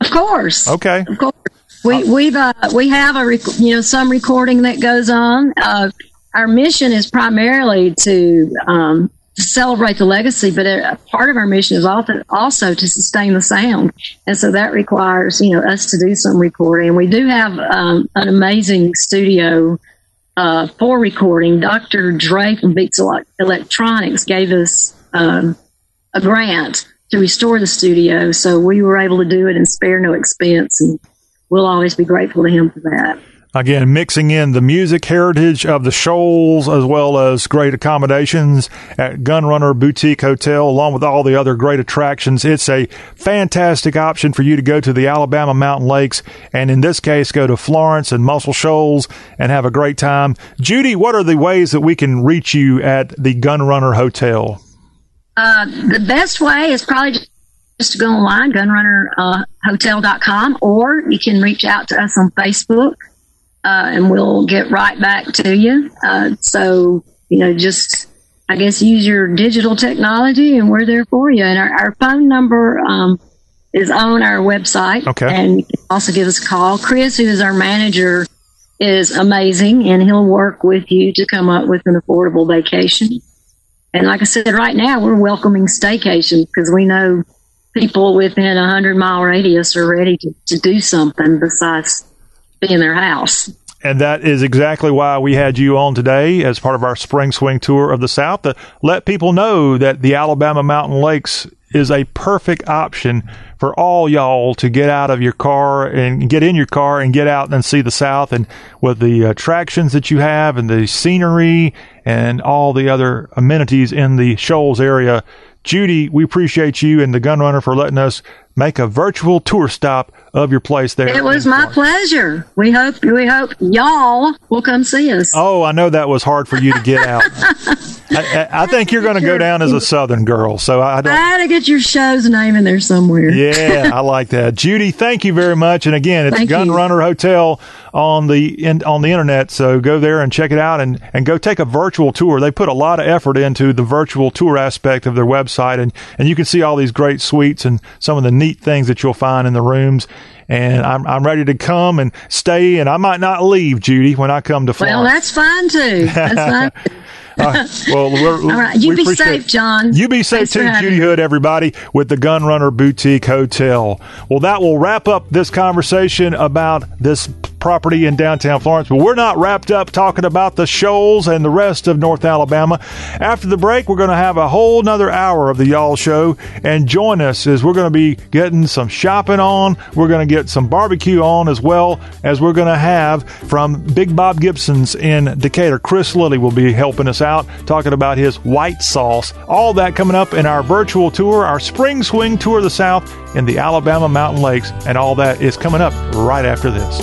Of course. Okay. Of course. We have some recording that goes on. Our mission is primarily to celebrate the legacy, but a part of our mission is also to sustain the sound, and so that requires us to do some recording. We do have an amazing studio for recording. Dr. Dre from Beats Electronics gave us a grant to restore the studio, so we were able to do it and spare no expense, and we'll always be grateful to him for that. Again, mixing in the music heritage of the Shoals as well as great accommodations at Gunrunner Boutique Hotel, along with all the other great attractions. It's a fantastic option for you to go to the Alabama Mountain Lakes, and in this case, go to Florence and Muscle Shoals and have a great time. Judy, what are the ways that we can reach you at the Gunrunner Hotel? The best way is probably just go online, GunrunnerHotel.com, or you can reach out to us on Facebook, and we'll get right back to you. So, you know, just, I guess, use your digital technology, and we're there for you. And our phone number is on our website. Okay. And you can also give us a call. Chris, who is our manager, is amazing, and he'll work with you to come up with an affordable vacation. And like I said, right now we're welcoming staycations because we know people within a 100-mile radius are ready to do something besides be in their house. And that is exactly why we had you on today as part of our Spring Swing Tour of the South, to let people know that the Alabama Mountain Lakes is a perfect option for all y'all to get out of your car and get in your car and get out and see the South, and with the attractions that you have and the scenery and all the other amenities in the Shoals area. Judy, we appreciate you and the Gunrunner for letting us make a virtual tour stop of your place there. It was my pleasure. We hope y'all will come see us. Oh, I know that was hard for you to get out. I think you're going to go down as a Southern girl, so I don't. I had to get your show's name in there somewhere. Yeah, I like that, Judy. Thank you very much. And again, it's Gunrunner Hotel on the internet, so go there and check it out, and go take a virtual tour. They put a lot of effort into the virtual tour aspect of their website, and you can see all these great suites and some of the neat things that you'll find in the rooms. And I'm ready to come and stay, and I might not leave, Judy, when I come to Florida. Well, that's fine too. That's fine. All right. You be safe, John. You be safe too, Judy Hood, everybody, with the Gunrunner Boutique Hotel. Well, that will wrap up this conversation about this property in downtown Florence, but we're not wrapped up talking about the Shoals and the rest of North Alabama. After the break, we're going to have a whole nother hour of the Y'all Show, and join us as we're going to be getting some shopping on. We're going to get some barbecue on, as well as we're going to have from Big Bob Gibson's in Decatur. Chris Lilly will be helping us out, talking about his white sauce. All that coming up in our virtual tour, our Spring Swing Tour of the South in the Alabama Mountain Lakes, and all that is coming up right after this.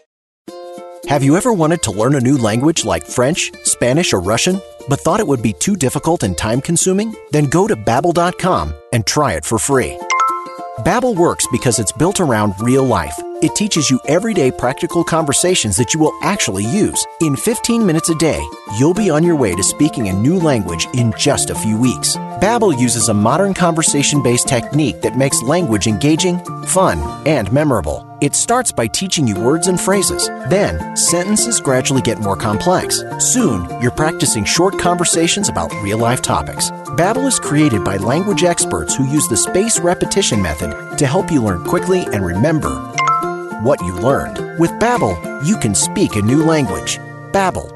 Have you ever wanted to learn a new language like French, Spanish, or Russian, but thought it would be too difficult and time-consuming? Then go to Babbel.com and try it for free. Babbel works because it's built around real life. It teaches you everyday practical conversations that you will actually use. In 15 minutes a day, you'll be on your way to speaking a new language in just a few weeks. Babbel uses a modern conversation-based technique that makes language engaging, fun, and memorable. It starts by teaching you words and phrases. Then, sentences gradually get more complex. Soon, you're practicing short conversations about real-life topics. Babbel is created by language experts who use the spaced repetition method to help you learn quickly and remember what you learned. With Babbel, you can speak a new language. Babbel,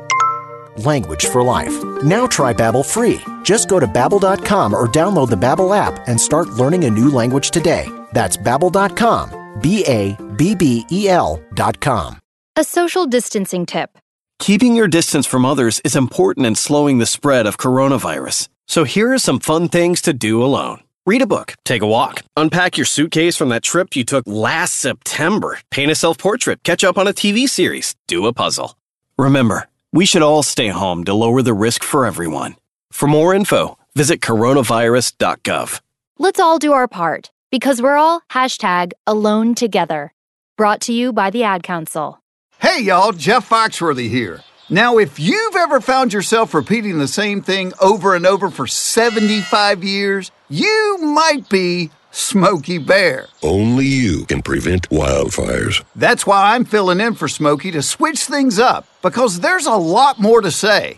language for life. Now try Babbel free. Just go to Babbel.com or download the Babbel app and start learning a new language today. That's Babbel.com. BABBEL.com. A social distancing tip. Keeping your distance from others is important in slowing the spread of coronavirus. So here are some fun things to do alone. Read a book, take a walk, unpack your suitcase from that trip you took last September, paint a self-portrait, catch up on a TV series, do a puzzle. Remember, we should all stay home to lower the risk for everyone. For more info, visit coronavirus.gov. Let's all do our part, because we're all #AloneTogether. Brought to you by the Ad Council. Hey, y'all, Jeff Foxworthy here. Now, if you've ever found yourself repeating the same thing over and over for 75 years, you might be Smokey Bear. Only you can prevent wildfires. That's why I'm filling in for Smokey to switch things up, because there's a lot more to say.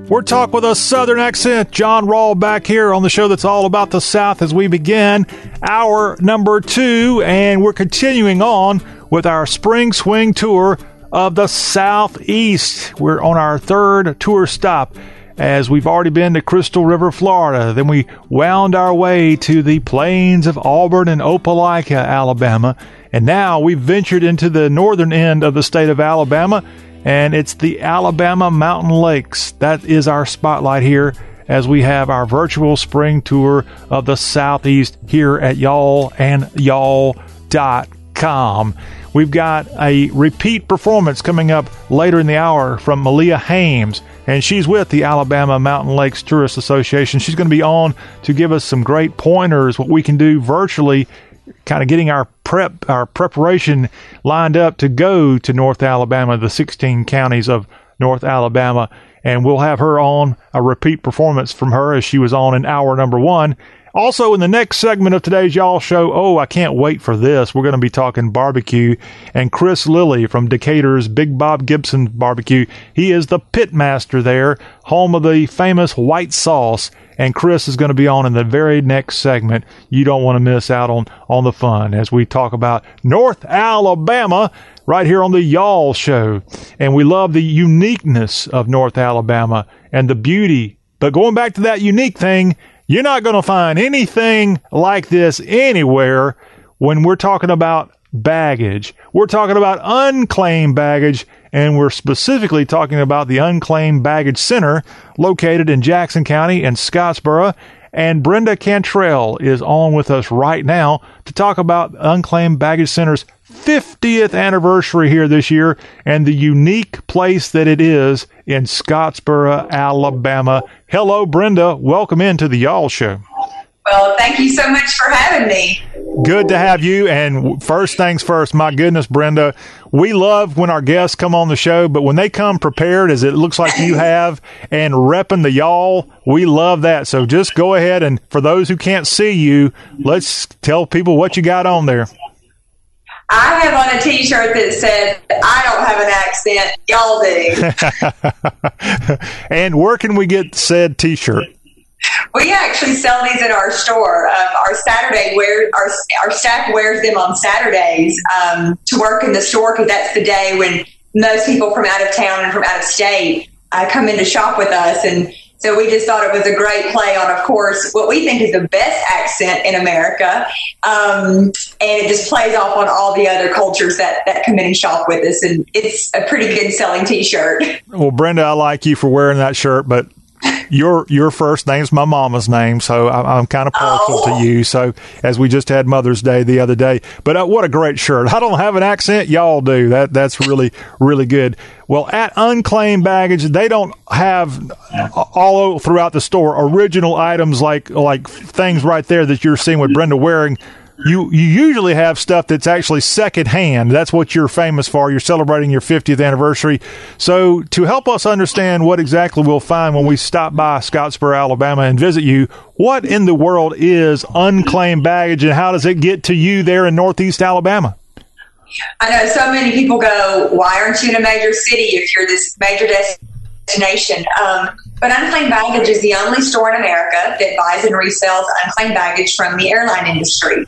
We're talking with a Southern accent. John Rawl back here on the show that's all about the South as we begin hour number 2. And we're continuing on with our Spring Swing Tour of the Southeast. We're on our third tour stop, as we've already been to Crystal River, Florida. Then we wound our way to the plains of Auburn and Opelika, Alabama. And now we've ventured into the northern end of the state of Alabama, and it's the Alabama Mountain Lakes. That is our spotlight here as we have our virtual spring tour of the Southeast here at y'all and y'all.com. We've got a repeat performance coming up later in the hour from Malia Hames, and she's with the Alabama Mountain Lakes Tourist Association. She's going to be on to give us some great pointers, what we can do virtually, kind of getting our preparation lined up to go to North Alabama, the 16 counties of North Alabama. And we'll have her on a repeat performance from her as she was on in hour number 1. Also, in the next segment of today's Y'all Show, oh, I can't wait for this. We're going to be talking barbecue. And Chris Lilly from Decatur's Big Bob Gibson's Barbecue, he is the pit master there, home of the famous white sauce. And Chris is going to be on in the very next segment. You don't want to miss out on the fun as we talk about North Alabama right here on the Y'all Show. And we love the uniqueness of North Alabama and the beauty. But going back to that unique thing, you're not going to find anything like this anywhere. When we're talking about baggage, we're talking about unclaimed baggage, and we're specifically talking about the Unclaimed Baggage Center located in Jackson County and Scottsboro. And Brenda Cantrell is on with us right now to talk about Unclaimed Baggage Center's 50th anniversary here this year and the unique place that it is in Scottsboro, Alabama. Hello, Brenda. Welcome into the Y'all Show. Well, thank you so much for having me. Good to have you. And first things first, my goodness, Brenda, we love when our guests come on the show, but when they come prepared, as it looks like you have, and repping the y'all, we love that. So just go ahead, and for those who can't see you, let's tell people what you got on there. I have on a T-shirt that says, I don't have an accent, y'all do. And where can we get said T-shirt? We actually sell these at our store. Our staff wears them on Saturdays to work in the store, because that's the day when most people from out of town and from out of state come in to shop with us. And so we just thought it was a great play on, of course, what we think is the best accent in America. And it just plays off on all the other cultures that come in and shop with us. And it's a pretty good selling T-shirt. Well, Brenda, I like you for wearing that shirt, but your first name's my mama's name, so I'm kind of partial to you. So, as we just had Mother's Day the other day, but what a great shirt! I don't have an accent, y'all do. That's really, really good. Well, at Unclaimed Baggage, they don't have all throughout the store original items like things right there that you're seeing with Brenda wearing. You usually have stuff that's actually secondhand. That's what you're famous for. You're celebrating your 50th anniversary. So to help us understand what exactly we'll find when we stop by Scottsboro, Alabama and visit you, what in the world is Unclaimed Baggage and how does it get to you there in Northeast Alabama? I know so many people go, why aren't you in a major city if you're this major destination? But Unclaimed Baggage is the only store in America that buys and resells unclaimed baggage from the airline industry.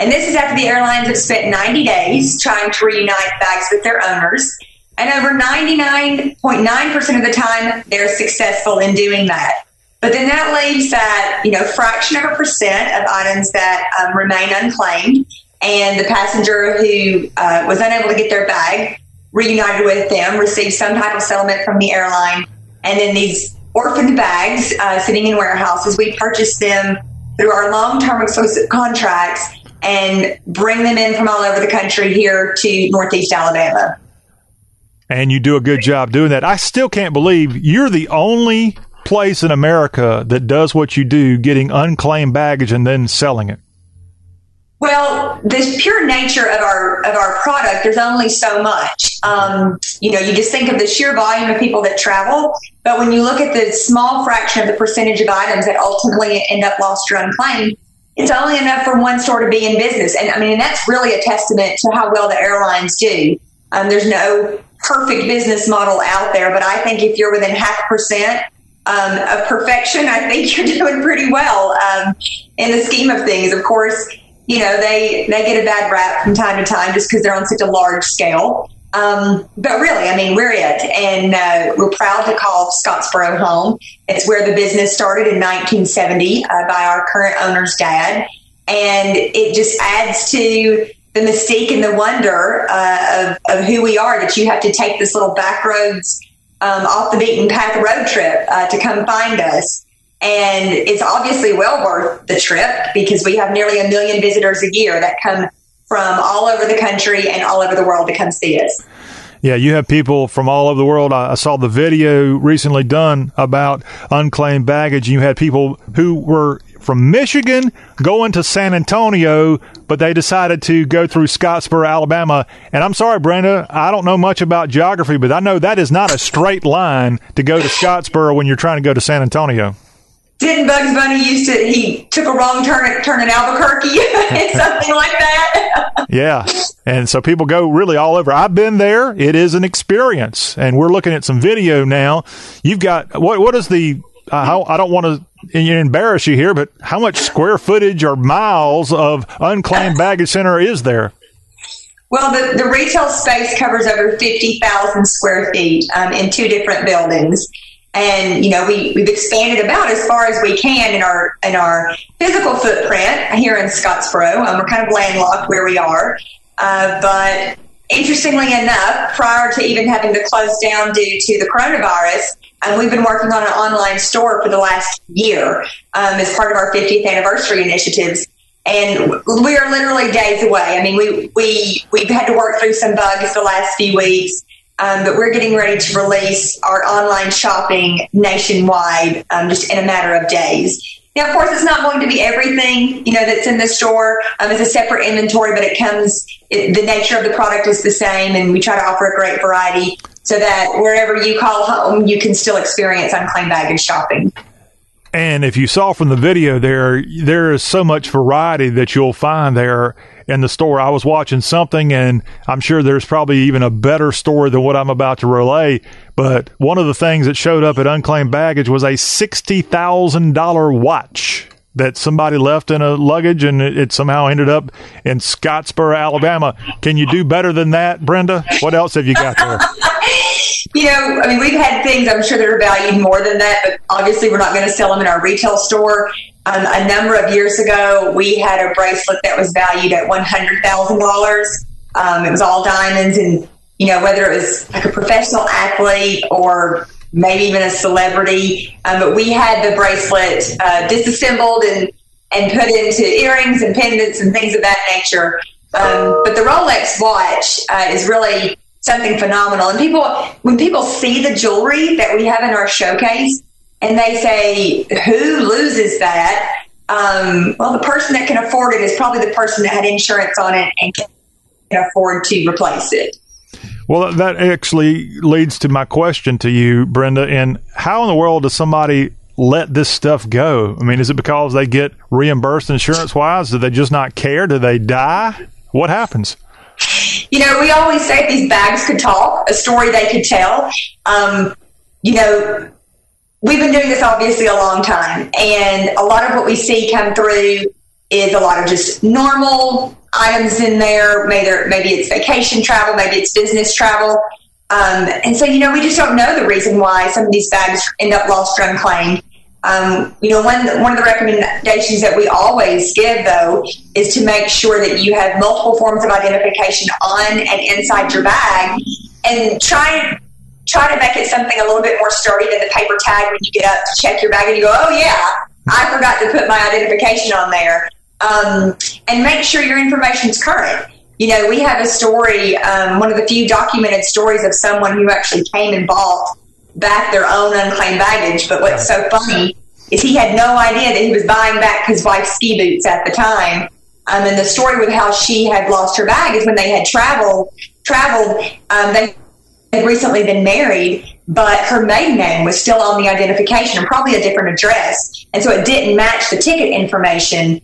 And this is after the airlines have spent 90 days trying to reunite bags with their owners. And over 99.9% of the time, they're successful in doing that. But then that leaves that, fraction of a percent of items that remain unclaimed. And the passenger who was unable to get their bag reunited with them received some type of settlement from the airline. And then these orphaned bags sitting in warehouses, we purchase them through our long-term exclusive contracts. and bring them in from all over the country here to Northeast Alabama. And you do a good job doing that. I still can't believe you're the only place in America that does what you do, getting unclaimed baggage and then selling it. Well, this pure nature of our product, there's only so much. You just think of the sheer volume of people that travel, but when you look at the small fraction of the percentage of items that ultimately end up lost or unclaimed, it's only enough for one store to be in business. And I mean, that's really a testament to how well the airlines do. There's no perfect business model out there, but I think if you're within 0.5% of perfection, I think you're doing pretty well in the scheme of things. Of course, they get a bad rap from time to time just because they're on such a large scale. But really, I mean, we're it. And we're proud to call Scottsboro home. It's where the business started in 1970 by our current owner's dad. And it just adds to the mystique and the wonder of who we are, that you have to take this little back roads, off the beaten path road trip to come find us. And it's obviously well worth the trip because we have nearly 1 million visitors a year that come from all over the country and all over the world to come see us. Yeah, you have people from all over the world. I saw the video recently done about unclaimed baggage. You had people who were from Michigan going to San Antonio, but they decided to go through Scottsboro, Alabama. And I'm sorry, Brenda, I don't know much about geography, but I know that is not a straight line to go to Scottsboro when you're trying to go to San Antonio. Didn't Bugs Bunny he took a wrong turn in Albuquerque and something like that? Yeah. And so people go really all over. I've been there. It is an experience. And we're looking at some video now. You've got, what is the, I don't want to embarrass you here, but how much square footage or miles of unclaimed baggage center is there? Well, the retail space covers over 50,000 square feet in two different buildings. And, we've expanded about as far as we can in our physical footprint here in Scottsboro. We're kind of landlocked where we are. But interestingly enough, prior to even having to close down due to the coronavirus, we've been working on an online store for the last year as part of our 50th anniversary initiatives. And we are literally days away. I mean, we've had to work through some bugs the last few weeks. But we're getting ready to release our online shopping nationwide just in a matter of days. Now, of course, it's not going to be everything, that's in the store. It's a separate inventory, but the nature of the product is the same, and we try to offer a great variety so that wherever you call home, you can still experience unclaimed baggage shopping. And if you saw from the video there is so much variety that you'll find there in the store. I was watching something, and I'm sure there's probably even a better story than what I'm about to relay, but one of the things that showed up at Unclaimed Baggage was a $60,000 watch that somebody left in a luggage, and it somehow ended up in Scottsboro, Alabama. Can you do better than that, Brenda? What else have you got there? We've had things I'm sure that are valued more than that, but obviously we're not going to sell them in our retail store. A number of years ago, we had a bracelet that was valued at $100,000. It was all diamonds, and, whether it was like a professional athlete or maybe even a celebrity, but we had the bracelet disassembled and put into earrings and pendants and things of that nature. But the Rolex watch is really something phenomenal. And when people see the jewelry that we have in our showcase, and they say, who loses that? Well, the person that can afford it is probably the person that had insurance on it and can afford to replace it. Well, that actually leads to my question to you, Brenda. And how in the world does somebody let this stuff go? I mean, is it because they get reimbursed insurance-wise? Do they just not care? Do they die? What happens? We always say if these bags could talk, a story they could tell. We've been doing this obviously a long time, and a lot of what we see come through is a lot of just normal items in there. Maybe it's vacation travel, maybe it's business travel. And so, we just don't know the reason why some of these bags end up lost or unclaimed. One of the recommendations that we always give, though, is to make sure that you have multiple forms of identification on and inside your bag, and try to make it something a little bit more sturdy than the paper tag when you get up to check your bag and you go, oh, yeah, I forgot to put my identification on there. and make sure your information's current. You know, we have a story, one of the few documented stories of someone who actually came and bought back their own unclaimed baggage. But what's so funny is he had no idea that he was buying back his wife's ski boots at the time. And the story with how she had lost her bag is when they had traveled, they had recently been married, but her maiden name was still on the identification and probably a different address. And so it didn't match the ticket information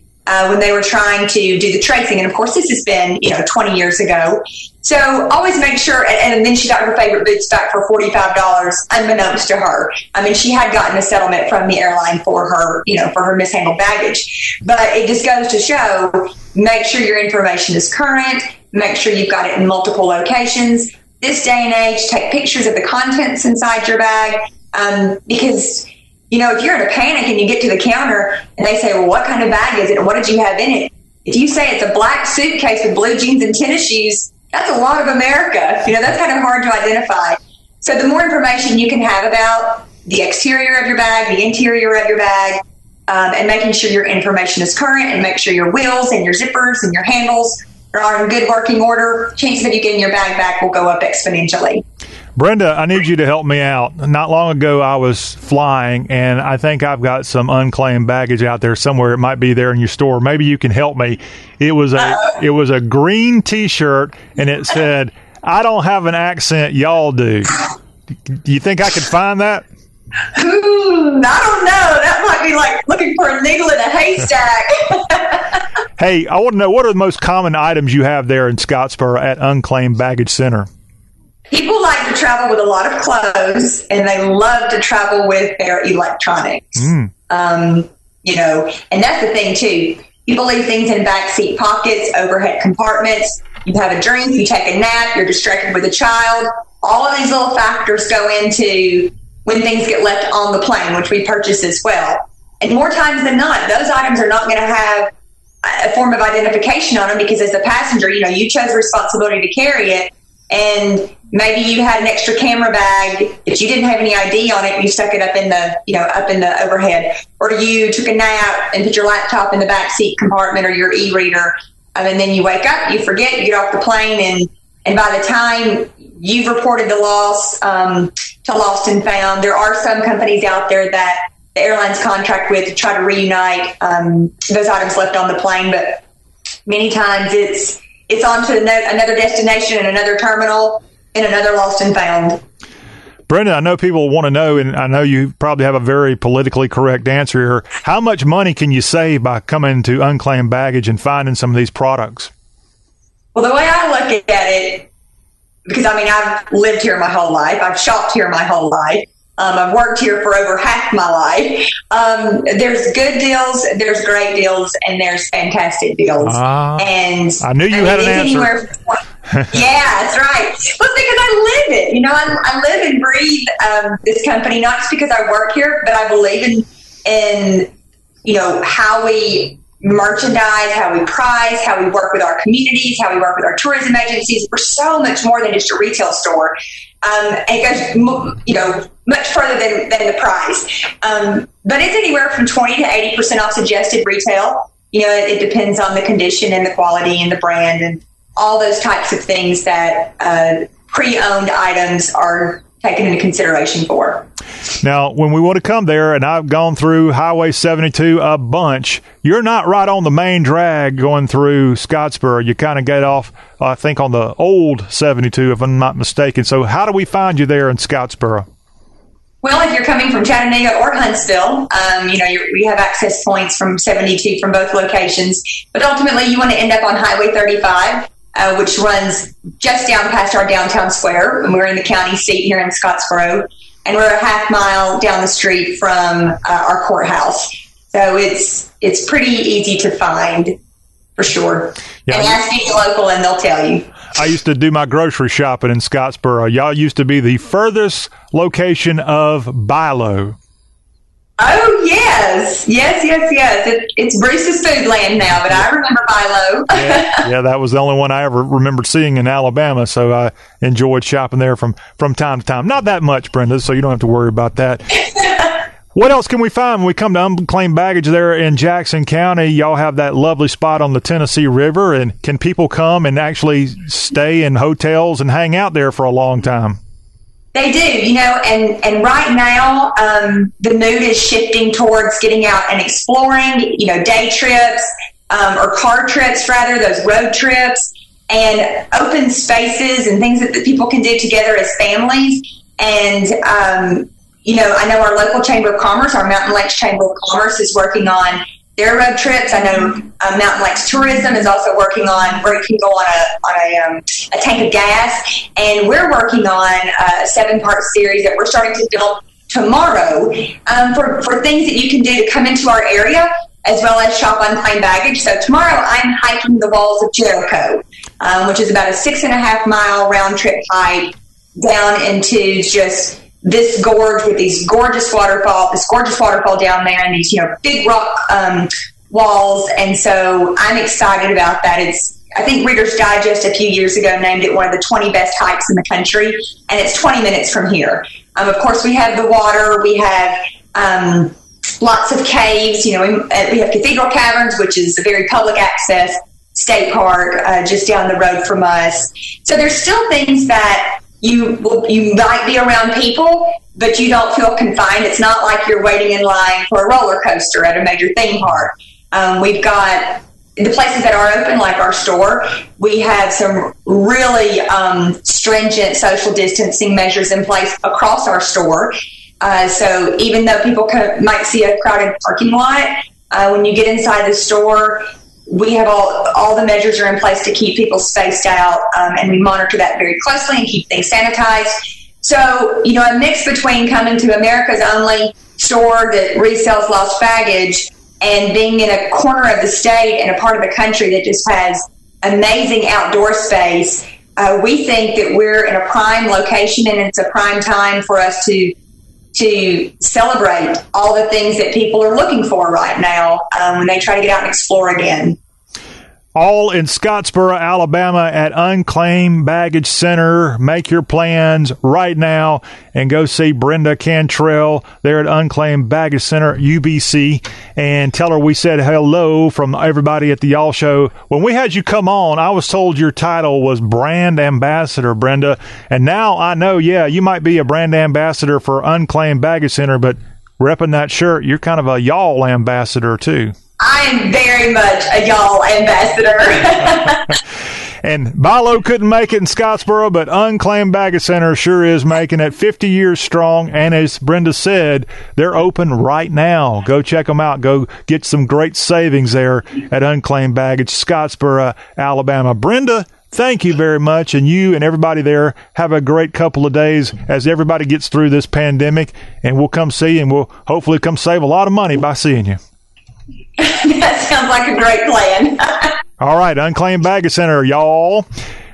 when they were trying to do the tracing. And, of course, this has been, 20 years ago. So always make sure, and then she got her favorite boots back for $45, unbeknownst to her. I mean, she had gotten a settlement from the airline for her, for her mishandled baggage. But it just goes to show, make sure your information is current. Make sure you've got it in multiple locations. This day and age, take pictures of the contents inside your bag, because if you're in a panic and you get to the counter and they say, well, what kind of bag is it and what did you have in it? If you say it's a black suitcase with blue jeans and tennis shoes, that's a lot of America. That's kind of hard to identify. So the more information you can have about the exterior of your bag, the interior of your bag, and making sure your information is current, and make sure your wheels and your zippers and your handles are in good working order, chances of you getting your bag back will go up exponentially. Brenda, I need you to help me out. Not long ago, I was flying, and I think I've got some unclaimed baggage out there somewhere. It might be there in your store. Maybe you can help me. It was a green T-shirt, and it said, "I don't have an accent, y'all do." Do you think I could find that? Ooh, I don't know. That might be like looking for a needle in a haystack. Hey, I want to know, what are the most common items you have there in Scottsboro at Unclaimed Baggage Center? People like to travel with a lot of clothes, and they love to travel with their electronics. And that's the thing, too. People leave things in backseat pockets, overhead compartments. You have a drink, you take a nap, you're distracted with a child. All of these little factors go into when things get left on the plane, which we purchase as well. And more times than not, those items are not going to have a form of identification on them, because as a passenger, you chose responsibility to carry it. And maybe you had an extra camera bag that you didn't have any ID on it, and you stuck it up in the, up in the overhead, or you took a nap and put your laptop in the backseat compartment or your e-reader, and then you wake up, you forget, you get off the plane, and by the time you've reported the loss to Lost and Found, there are some companies out there that the airlines contract with to try to reunite those items left on the plane, but many times it's on to another destination and another terminal and another lost and found. Brenda, I know people want to know, and I know you probably have a very politically correct answer here. How much money can you save by coming to Unclaimed Baggage and finding some of these products? Well, the way I look at it, because I've lived here my whole life. I've shopped here my whole life. I've worked here for over half my life. There's good deals, there's great deals, and there's fantastic deals. And I knew you had an answer. Yeah, that's right. Well, it's because I live it. I live and breathe this company, not just because I work here, but I believe in how we merchandise, how we price, how we work with our communities, how we work with our tourism agencies. We're so much more than just a retail store. It goes, much further than the price. But it's anywhere from 20 to 80% off suggested retail. It depends on the condition and the quality and the brand and all those types of things that pre-owned items are taken into consideration for. Now, when we want to come there, and I've gone through Highway 72 a bunch, you're not right on the main drag going through Scottsboro. You kind of get off, I think, on the old 72, if I'm not mistaken. So how do we find you there in Scottsboro? Well, if you're coming from Chattanooga or Huntsville, we have access points from 72 from both locations. But ultimately, you want to end up on Highway 35, which runs just down past our downtown square. And we're in the county seat here in Scottsboro. And we're a half mile down the street from our courthouse. So it's pretty easy to find, for sure. Yeah. And ask any local and they'll tell you. I used to do my grocery shopping in Scottsboro. Y'all used to be the furthest location of Bilo. Oh, yes. Yes. It's Bruce's Food Land now, but I remember Bilo. Yeah, that was the only one I ever remembered seeing in Alabama, so I enjoyed shopping there from time to time. Not that much, Brenda, so you don't have to worry about that. What else can we find when we come to Unclaimed Baggage there in Jackson County? Y'all have that lovely spot on the Tennessee River, and can people come and actually stay in hotels and hang out there for a long time? They do, you know, and right now the mood is shifting towards getting out and exploring, you know, day trips or car trips, rather, those road trips, and open spaces and things that people can do together as families. And, you know, I know our local Chamber of Commerce, our Mountain Lakes Chamber of Commerce, is working on their road trips. I know Mountain Lakes Tourism is also working on where you can go on a tank of gas. And we're working on a 7-part series that we're starting to build tomorrow for things that you can do to come into our area, as well as shop unclaimed baggage. So tomorrow I'm hiking the walls of Jericho, which is about a 6.5-mile round trip hike down into just this gorge with these gorgeous waterfall, this gorgeous waterfall down there, and these, you know, big rock walls. And so I'm excited about that. It's, I think Reader's Digest a few years ago named it one of the 20 best hikes in the country, and it's 20 minutes from here. Of course, we have the water, we have lots of caves. You know, we have Cathedral Caverns, which is a very public access state park just down the road from us. So there's still things that you might be around people, but you don't feel confined. It's not like you're waiting in line for a roller coaster at a major theme park. We've got the places that are open, like our store. We have some really stringent social distancing measures in place across our store. So even though people might see a crowded parking lot, when you get inside the store, we have all the measures are in place to keep people spaced out, and we monitor that very closely and keep things sanitized. So, you know, a mix between coming to America's only store that resells lost baggage and being in a corner of the state and a part of the country that just has amazing outdoor space, we think that we're in a prime location, and it's a prime time for us to celebrate all the things that people are looking for right now when they try to get out and explore again. All in Scottsboro, Alabama, at Unclaimed Baggage Center. Make your plans right now and go see Brenda Cantrell there at Unclaimed Baggage Center, UBC, and tell her we said hello from everybody at the Y'all Show. When we had you come on, I was told your title was Brand Ambassador, Brenda, and now I know, yeah, you might be a Brand Ambassador for Unclaimed Baggage Center, but repping that shirt, you're kind of a Y'all Ambassador, too. I am very much a Y'all Ambassador. And Bilo couldn't make it in Scottsboro, but Unclaimed Baggage Center sure is making it 50 years strong. And as Brenda said, they're open right now. Go check them out. Go get some great savings there at Unclaimed Baggage, Scottsboro, Alabama. Brenda, thank you very much. And you and everybody there, have a great couple of days as everybody gets through this pandemic. And we'll come see you, and we'll hopefully come save a lot of money by seeing you. That sounds like a great plan. All right, Unclaimed Baggage Center, y'all.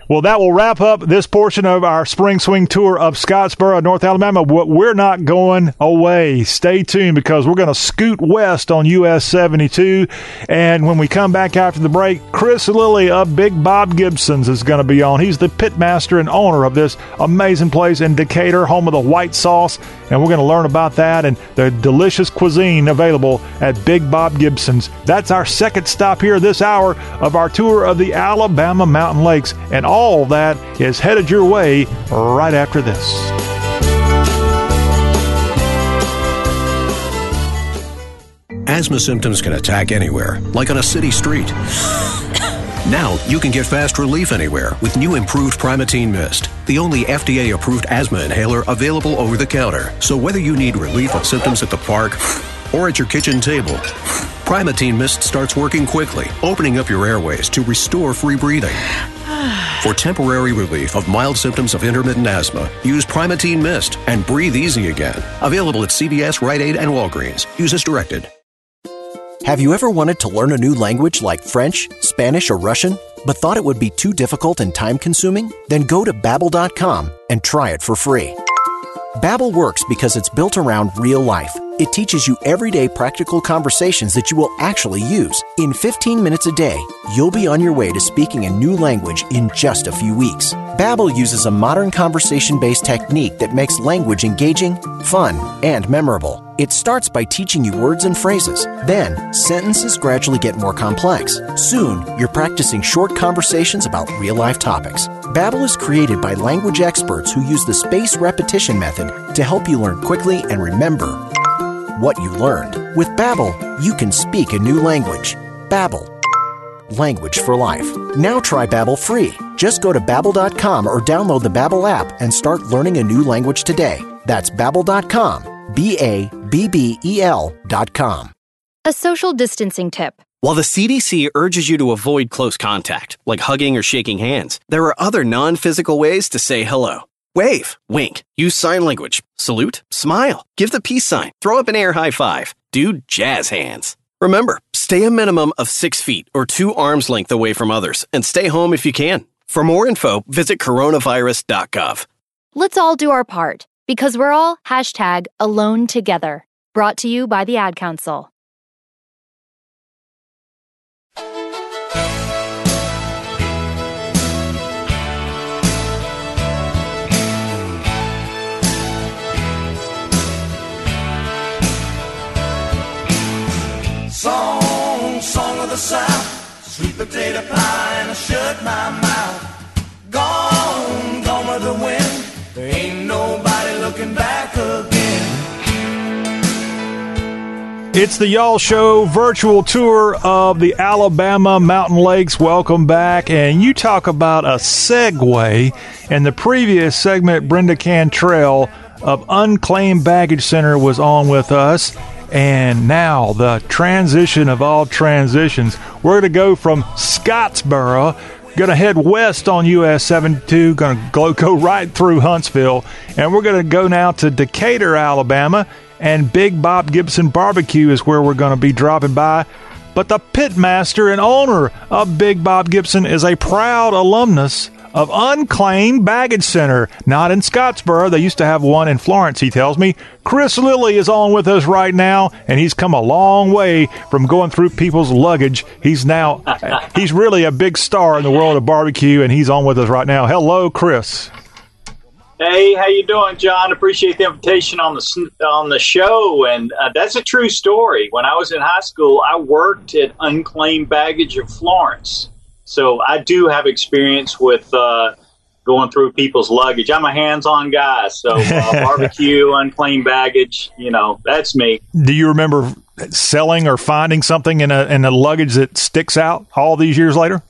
Well, that will wrap up this portion of our Spring Swing Tour of Scottsboro, North Alabama. We're not going away. Stay tuned, because we're going to scoot west on US 72. And when we come back after the break, Chris Lilly of Big Bob Gibson's is going to be on. He's the pitmaster and owner of this amazing place in Decatur, home of the white sauce. And we're going to learn about that and the delicious cuisine available at Big Bob Gibson's. That's our second stop here this hour of our tour of the Alabama Mountain Lakes. And all that is headed your way right after this. Asthma symptoms can attack anywhere, like on a city street. Now you can get fast relief anywhere with new improved Primatene Mist, the only FDA-approved asthma inhaler available over the counter. So whether you need relief of symptoms at the park or at your kitchen table, Primatene Mist starts working quickly, opening up your airways to restore free breathing. For temporary relief of mild symptoms of intermittent asthma, use Primatene Mist and breathe easy again. Available at CVS, Rite Aid, and Walgreens. Use as directed. Have you ever wanted to learn a new language like French, Spanish, or Russian, but thought it would be too difficult and time-consuming? Then go to Babbel.com and try it for free. Babbel works because it's built around real life. It teaches you everyday practical conversations that you will actually use. In 15 minutes a day, you'll be on your way to speaking a new language in just a few weeks. Babbel uses a modern conversation-based technique that makes language engaging, fun, and memorable. It starts by teaching you words and phrases. Then, sentences gradually get more complex. Soon, you're practicing short conversations about real-life topics. Babbel is created by language experts who use the spaced repetition method to help you learn quickly and remember what you learned. With Babbel, you can speak a new language. Babbel. Language for life. Now try Babbel free. Just go to Babbel.com or download the Babbel app and start learning a new language today. That's Babbel.com. Babbel.com. A social distancing tip. While the CDC urges you to avoid close contact, like hugging or shaking hands, there are other non-physical ways to say hello. Wave, wink, use sign language, salute, smile, give the peace sign, throw up an air high five, do jazz hands. Remember, stay a minimum of 6 feet or 2 arms' length away from others and stay home if you can. For more info, visit coronavirus.gov. Let's all do our part because we're all #AloneTogether. Brought to you by the Ad Council. Song of the South, sweet potato pie, and I shut my mouth. Gone, gone with the wind, there ain't nobody looking back again. It's the Y'all Show virtual tour of the Alabama Mountain Lakes. Welcome back. And you talk about a segue. In the previous segment, Brenda Cantrell of Unclaimed Baggage Center was on with us. And now, the transition of all transitions. We're going to go from Scottsboro, going to head west on US 72, going to go right through Huntsville, and we're going to go now to Decatur, Alabama, and Big Bob Gibson Barbecue is where we're going to be dropping by. But the pitmaster and owner of Big Bob Gibson is a proud alumnus of Unclaimed Baggage Center, not in Scottsboro. They used to have one in Florence, he tells me. Chris Lilly is on with us right now, and he's come a long way from going through people's luggage. He's really a big star in the world of barbecue, and he's on with us right now. Hello, Chris. Hey, how you doing, John? Appreciate the invitation on the show, and that's a true story. When I was in high school, I worked at Unclaimed Baggage in Florence. So I do have experience with going through people's luggage. I'm a hands-on guy, so barbecue, unclaimed baggage, that's me. Do you remember selling or finding something in a luggage that sticks out all these years later?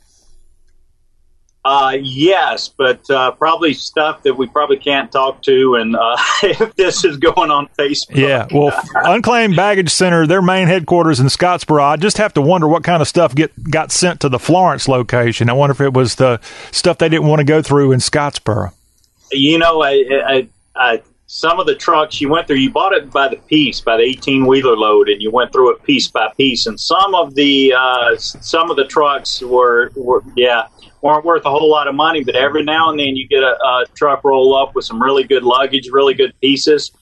Yes, but probably stuff that we probably can't talk to, and if this is going on Facebook. Yeah, well, Unclaimed Baggage Center, their main headquarters in Scottsboro, I just have to wonder what kind of stuff got sent to the Florence location. I wonder if it was the stuff they didn't want to go through in Scottsboro. Some of the trucks you went through, you bought it by the piece, by the 18-wheeler load, and you went through it piece by piece. And some of the trucks weren't worth a whole lot of money, but every now and then you get a truck roll up with some really good luggage, really good pieces.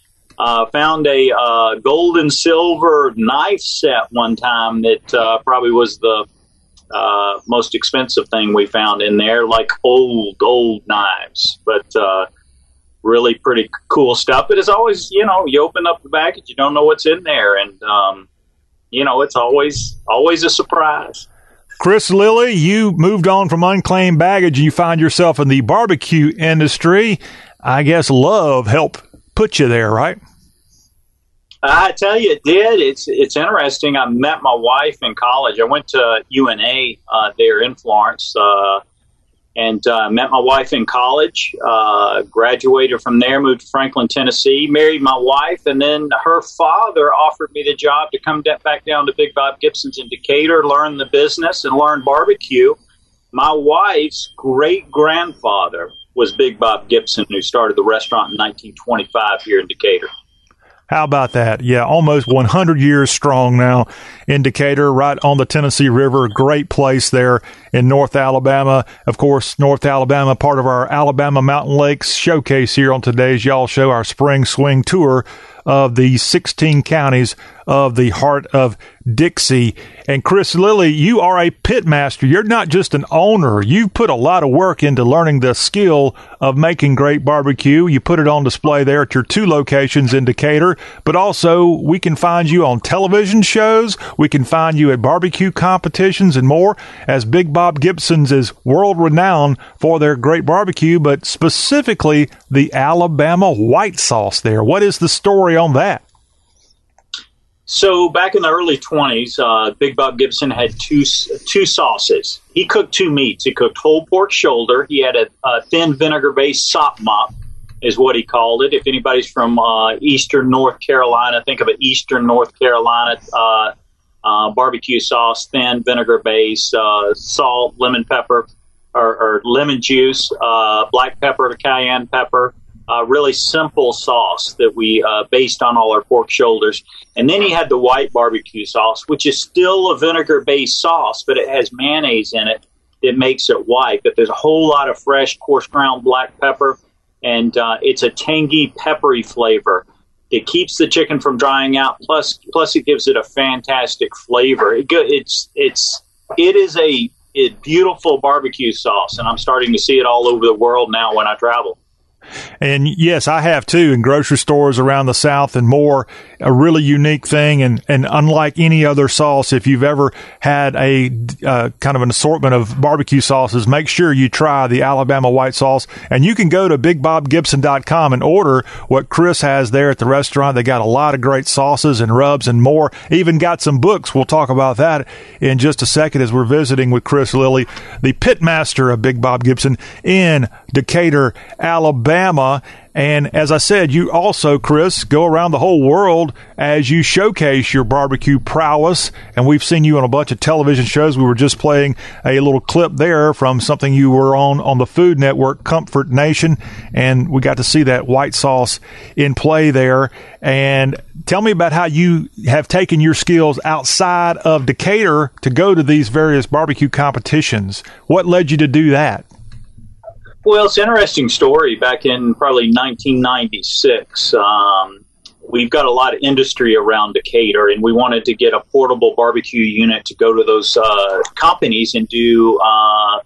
Found a gold and silver knife set one time that probably was the most expensive thing we found in there, like old knives, but really pretty cool stuff. But it's always, you open up the package, you don't know what's in there, and it's always a surprise. Chris Lilly, you moved on from Unclaimed Baggage. You find yourself in the barbecue industry. I guess love helped put you there, right? I tell you, it did. It's interesting. I met my wife in college. I went to UNA there in Florence and met my wife in college, graduated from there, moved to Franklin, Tennessee, married my wife, and then her father offered me the job to come back down to Big Bob Gibson's in Decatur, learn the business, and learn barbecue. My wife's great-grandfather was Big Bob Gibson, who started the restaurant in 1925 here in Decatur. How about that? Yeah, almost 100 years strong now in Decatur, right on the Tennessee River. Great place there in North Alabama. Of course, North Alabama, part of our Alabama Mountain Lakes showcase here on today's Y'all Show, our spring swing tour of the 16 counties of the heart of Dixie. And Chris Lilly, you are a pitmaster. You're not just an owner. You put a lot of work into learning the skill of making great barbecue. You put it on display there at your two locations in Decatur, but also we can find you on television shows. We can find you at barbecue competitions and more, as Big Bob Gibson's is world-renowned for their great barbecue, but specifically the Alabama white sauce there. What is the story on that? So back in the early 20s, Big Bob Gibson had two sauces. He cooked two meats. He cooked whole pork shoulder. He had a thin vinegar-based sop mop, is what he called it. If anybody's from eastern North Carolina, think of an eastern North Carolina barbecue sauce, thin vinegar-based, salt, lemon pepper, or lemon juice, black pepper, cayenne pepper. Really simple sauce that we based on all our pork shoulders. And then he had the white barbecue sauce, which is still a vinegar-based sauce, but it has mayonnaise in it that makes it white. But there's a whole lot of fresh, coarse ground black pepper, and it's a tangy, peppery flavor. It keeps the chicken from drying out, plus it gives it a fantastic flavor. It is a beautiful barbecue sauce, and I'm starting to see it all over the world now when I travel. And yes, I have too, in grocery stores around the South and more. A really unique thing, and unlike any other sauce. If you've ever had a kind of an assortment of barbecue sauces, make sure you try the Alabama white sauce. And you can go to BigBobGibson.com and order what Chris has there at the restaurant. They got a lot of great sauces and rubs and more. Even got some books. We'll talk about that in just a second as we're visiting with Chris Lilly, the pitmaster of Big Bob Gibson in Decatur, Alabama. And as I said, you also, Chris, go around the whole world as you showcase your barbecue prowess. And we've seen you on a bunch of television shows. We were just playing a little clip there from something you were on the Food Network, Comfort Nation. And we got to see that white sauce in play there. And tell me about how you have taken your skills outside of Decatur to go to these various barbecue competitions. What led you to do that? Well, it's an interesting story. Back in probably 1996, we've got a lot of industry around Decatur, and we wanted to get a portable barbecue unit to go to those companies and do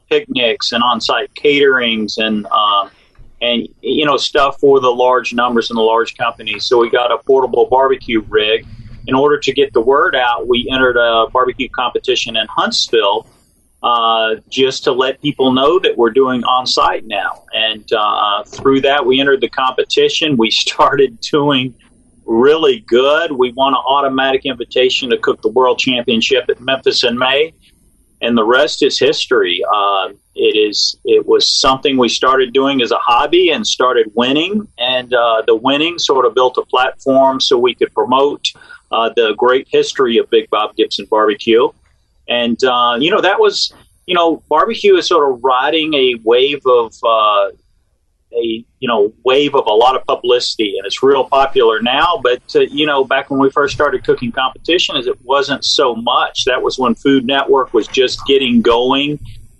picnics and on-site caterings and you know, stuff for the large numbers and the large companies. So we got a portable barbecue rig. In order to get the word out, we entered a barbecue competition in Huntsville, just to let people know that we're doing on-site now. And through that, we entered the competition. We started doing really good. We won an automatic invitation to cook the World Championship at Memphis in May, and the rest is history. It was something we started doing as a hobby and started winning, and the winning sort of built a platform so we could promote the great history of Big Bob Gibson Barbecue. And, you know, that was, you know, barbecue is sort of riding a wave of, a lot of publicity, and it's real popular now. But, you know, back when we first started cooking competition, it wasn't so much. That was when Food Network was just getting going,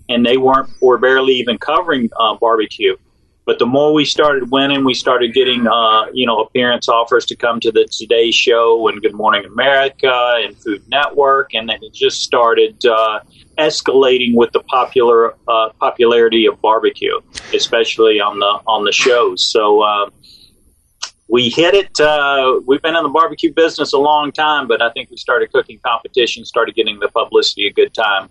and they were barely even covering barbecue. But the more we started winning, we started getting, appearance offers to come to the Today Show and Good Morning America and Food Network. And then it just started escalating with the popularity of barbecue, especially on the shows. So we hit it. We've been in the barbecue business a long time, but I think we started cooking competition, started getting the publicity a good time.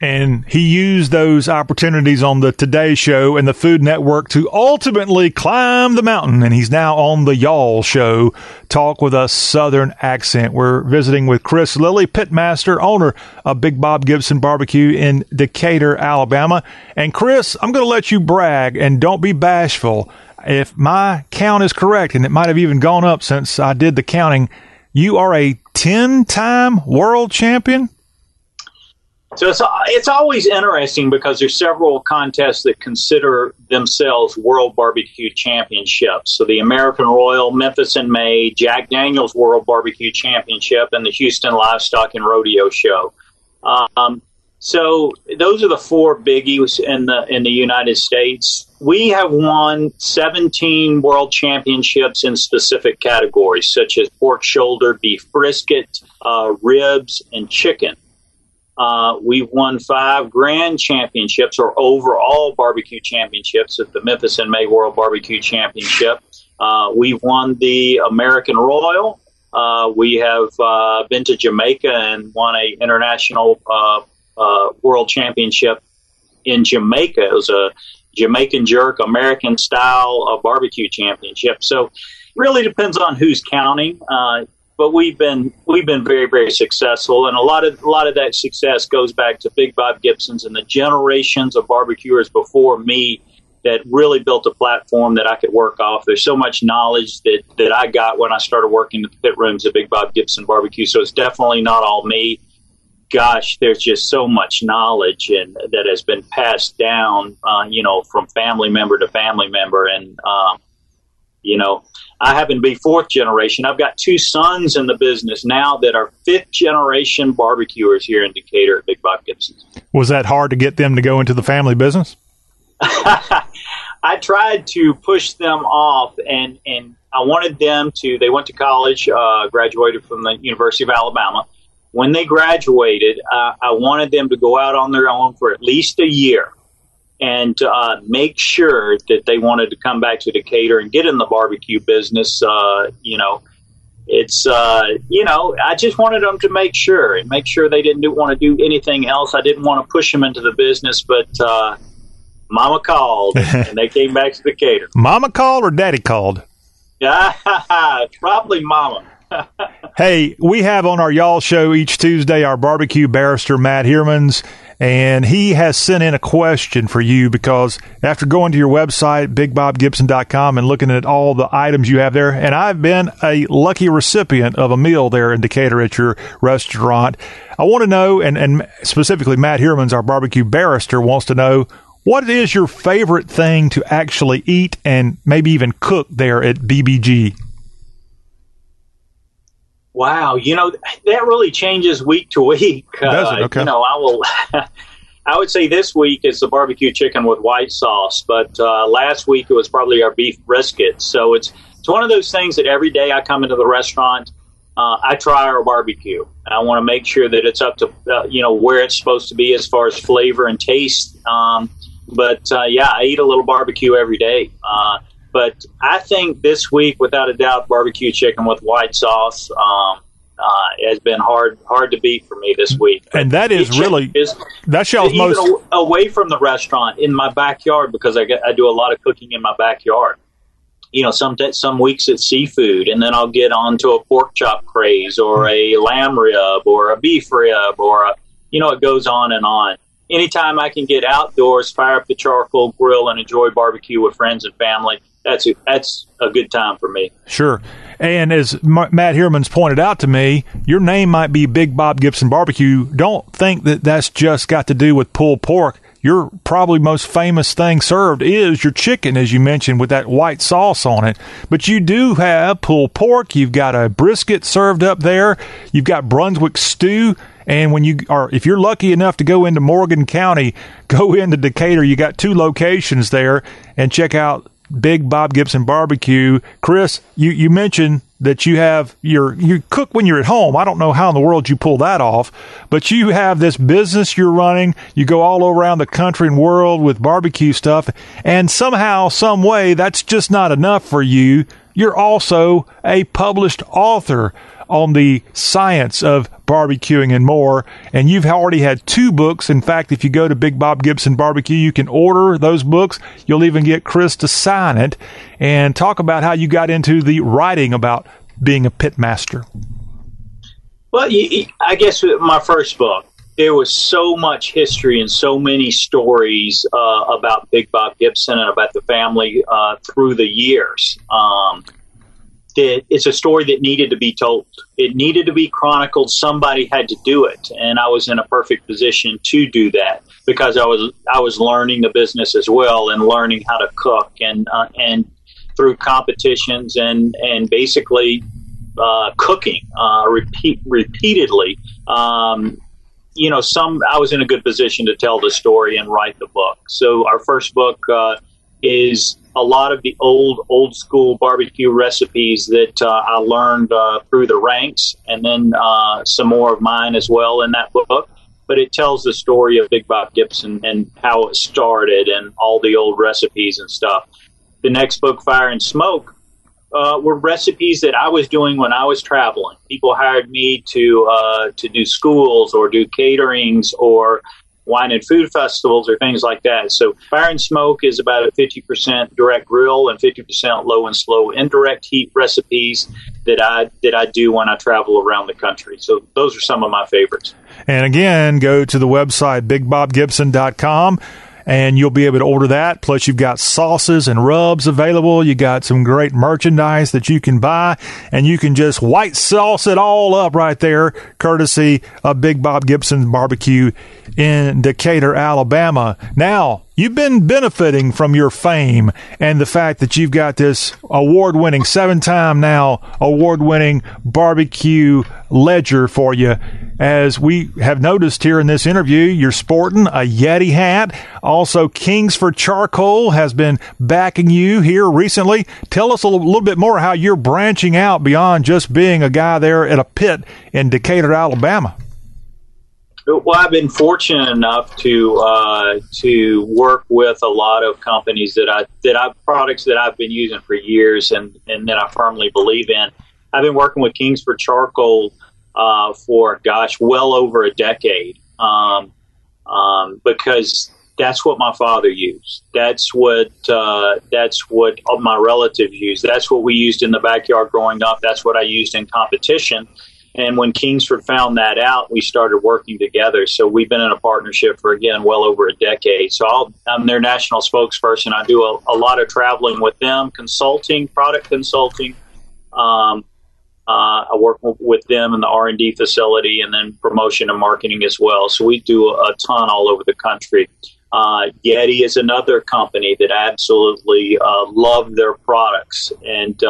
And he used those opportunities on the Today Show and the Food Network to ultimately climb the mountain. And he's now on the Y'all Show, Talk with a Southern Accent. We're visiting with Chris Lilly, pitmaster, owner of Big Bob Gibson Barbecue in Decatur, Alabama. And Chris, I'm going to let you brag, and don't be bashful. If my count is correct, and it might have even gone up since I did the counting, you are a 10-time world champion? So it's always interesting because there's several contests that consider themselves World Barbecue Championships. So the American Royal, Memphis in May, Jack Daniel's World Barbecue Championship, and the Houston Livestock and Rodeo Show. So those are the four biggies in the United States. We have won 17 world championships in specific categories, such as pork shoulder, beef brisket, ribs, and chicken. We've won 5 grand championships or overall barbecue championships at the Memphis and May World Barbecue Championship. We've won the American Royal. We have been to Jamaica and won an international world championship in Jamaica. It was a Jamaican jerk, American style barbecue championship. So it really depends on who's counting. But we've been very, very successful, and a lot of that success goes back to Big Bob Gibson's and the generations of barbecuers before me that really built a platform that I could work off. There's so much knowledge that I got when I started working in the pit rooms at Big Bob Gibson Barbecue. So it's definitely not all me. Gosh, there's just so much knowledge that has been passed down, from family member to family member, and I happen to be 4th generation. I've got 2 sons in the business now that are 5th generation barbecuers here in Decatur at Big Bob Gibson's. Was that hard to get them to go into the family business? I tried to push them off, and I wanted them to. They went to college, graduated from the University of Alabama. When they graduated, I wanted them to go out on their own for at least a year and make sure that they wanted to come back to Decatur and get in the barbecue business. I just wanted them to make sure they didn't want to do anything else. I didn't want to push them into the business, but Mama called, and they came back to Decatur. Mama called or Daddy called? Probably Mama. Hey, we have on our Y'all Show each Tuesday our barbecue barrister, Matt Hermans, and he has sent in a question for you because after going to your website, BigBobGibson.com, and looking at all the items you have there, and I've been a lucky recipient of a meal there in Decatur at your restaurant, I want to know, and specifically Matt Hermans, our barbecue barrister, wants to know, what is your favorite thing to actually eat and maybe even cook there at BBG? Wow, that really changes week to week. Does it? Okay. I would say this week is the barbecue chicken with white sauce, but last week it was probably our beef brisket. So it's one of those things that every day I come into the restaurant, I try our barbecue, and I want to make sure that it's up to where it's supposed to be as far as flavor and taste. I eat a little barbecue every day. But I think this week, without a doubt, barbecue chicken with white sauce has been hard to beat for me this week. And that is really that's y'all's most away from the restaurant in my backyard because I do a lot of cooking in my backyard. Some weeks it's seafood, and then I'll get onto a pork chop craze or a lamb rib or a beef rib or it goes on and on. Anytime I can get outdoors, fire up the charcoal grill, and enjoy barbecue with friends and family, that's a good time for me. Sure. And as Matt Hermans pointed out to me, your name might be Big Bob Gibson Barbecue. Don't think that that's just got to do with pulled pork. Your probably most famous thing served is your chicken, as you mentioned, with that white sauce on it. But you do have pulled pork. You've got a brisket served up there. You've got Brunswick stew. And if you're lucky enough to go into Morgan County, go into Decatur. You got 2 locations there, and check out Big Bob Gibson Barbecue. Chris, you mentioned that you have you cook when you're at home. I don't know how in the world you pull that off, but you have this business you're running. You go all around the country and world with barbecue stuff, and somehow, some way, that's just not enough for you. You're also a published author on the science of barbecuing and more, and you've already had 2 books. In fact, if you go to Big Bob Gibson Barbecue, you can order those books. You'll even get Chris to sign it. And talk about how you got into the writing about being a pit master. Well, I guess with my first book, there was so much history and so many stories about Big Bob Gibson and about the family through the years. It's a story that needed to be told. It needed to be chronicled. Somebody had to do it, and I was in a perfect position to do that because I was learning the business as well and learning how to cook and through competitions and basically cooking repeatedly. you know, I was in a good position to tell the story and write the book. So our first book is a lot of the old school barbecue recipes that I learned through the ranks, and then some more of mine as well in that book. But it tells the story of Big Bob Gibson and how it started and all the old recipes and stuff. The next book, Fire and Smoke, were recipes that I was doing when I was traveling. People hired me to do schools or do caterings or wine and food festivals or things like that. So Fire and Smoke is about a 50% direct grill and 50% low and slow indirect heat recipes that I do when I travel around the country. So those are some of my favorites. And again, go to the website, BigBobGibson.com, and you'll be able to order that. Plus, you've got sauces and rubs available. You got some great merchandise that you can buy, and you can just white sauce it all up right there, courtesy of Big Bob Gibson's Barbecue in Decatur, Alabama. Now, you've been benefiting from your fame and the fact that you've got this award-winning, seven-time now award-winning barbecue ledger for you. As we have noticed here in this interview, you're sporting a Yeti hat. Also, Kingsford Charcoal has been backing you here recently. Tell us a little bit more how you're branching out beyond just being a guy there at a pit in Decatur, Alabama. Well, I've been fortunate enough to work with a lot of companies that I products that I've been using for years and that I firmly believe in. I've been working with Kingsford Charcoal for well over a decade because that's what my father used. That's what my relatives used. That's what we used in the backyard growing up. That's what I used in competition. And when Kingsford found that out, we started working together. So we've been in a partnership for, again, well over a decade. So I'm their national spokesperson. I do a lot of traveling with them, consulting, product consulting. I work with them in the R&D facility and then promotion and marketing as well. So we do a ton all over the country. Yeti is another company that I absolutely love their products. And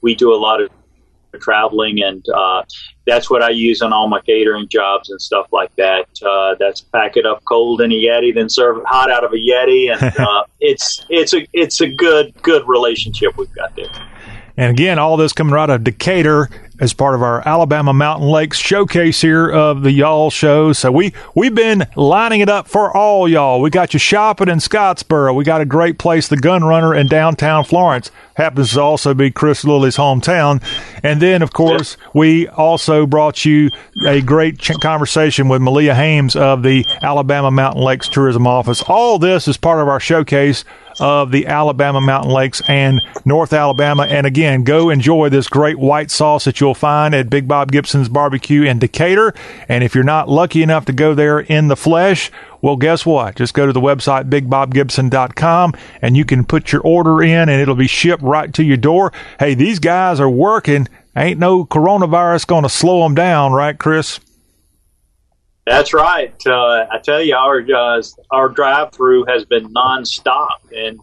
we do a lot of traveling, and that's what I use on all my catering jobs and stuff like that. That's pack it up cold in a Yeti, then serve it hot out of a Yeti, and it's a good relationship we've got there. And again, all this coming right out of Decatur as part of our Alabama Mountain Lakes showcase here of the Y'all Show. So we've been lining it up for all y'all. We got you shopping in Scottsboro. We got a great place, the Gunrunner in downtown Florence. Happens to also be Chris Lilly's hometown. And then, of course, we also brought you a great conversation with Malia Hames of the Alabama Mountain Lakes Tourism Office. All this is part of our showcase of the Alabama Mountain Lakes and North Alabama. And again, go enjoy this great white sauce that you'll find at Big Bob Gibson's Barbecue in Decatur. And if you're not lucky enough to go there in the flesh, well, guess what? Just go to the website, BigBobGibson.com, and you can put your order in, and it'll be shipped right to your door. Hey, these guys are working. Ain't no coronavirus going to slow them down, right, Chris? That's right. I tell you, our drive-through has been nonstop, and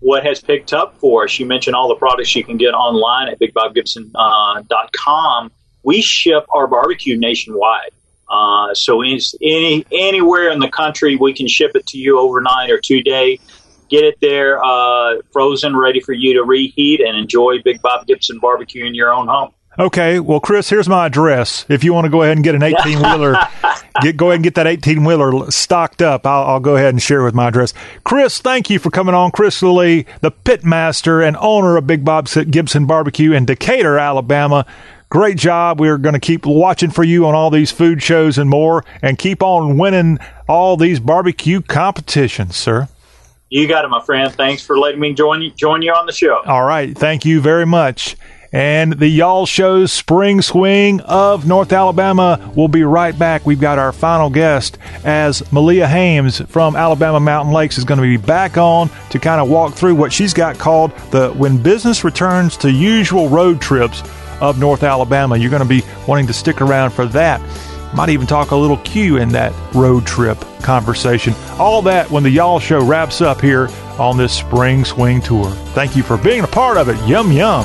what has picked up for us, you mentioned all the products you can get online at BigBobGibson.com. We ship our barbecue nationwide. So anywhere in the country, we can ship it to you overnight or 2 day. Get it there frozen, ready for you to reheat, and enjoy Big Bob Gibson Barbecue in your own home. Okay, well, Chris, here's my address. If you want to go ahead and get an 18-wheeler, go ahead and get that 18-wheeler stocked up. I'll go ahead and share with my address. Chris, thank you for coming on. Chris Lilly, the pitmaster and owner of Big Bob Gibson Barbecue in Decatur, Alabama. Great job. We're going to keep watching for you on all these food shows and more, and keep on winning all these barbecue competitions, sir. You got it, my friend. Thanks for letting me join you on the show. All right, thank you very much. And the Y'all Show's Spring Swing of North Alabama will be right back. We've got our final guest, as Malia Hames from Alabama Mountain Lakes is going to be back on to kind of walk through what she's got called the When Business Returns to Usual Road Trips of North Alabama. You're going to be wanting to stick around for that. Might even talk a little Q in that road trip conversation. All that when the Y'all Show wraps up here on this Spring Swing Tour. Thank you for being a part of it. Yum, yum.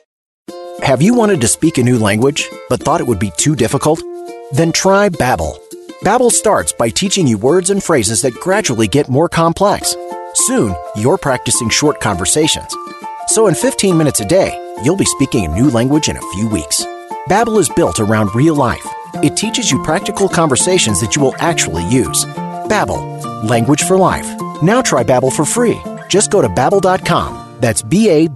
Have you wanted to speak a new language but thought it would be too difficult? Then try Babbel. Babbel starts by teaching you words and phrases that gradually get more complex. Soon, you're practicing short conversations. So in 15 minutes a day, you'll be speaking a new language in a few weeks. Babbel is built around real life. It teaches you practical conversations that you will actually use. Babbel, language for life. Now try Babbel for free. Just go to Babbel.com. That's Babbel.com.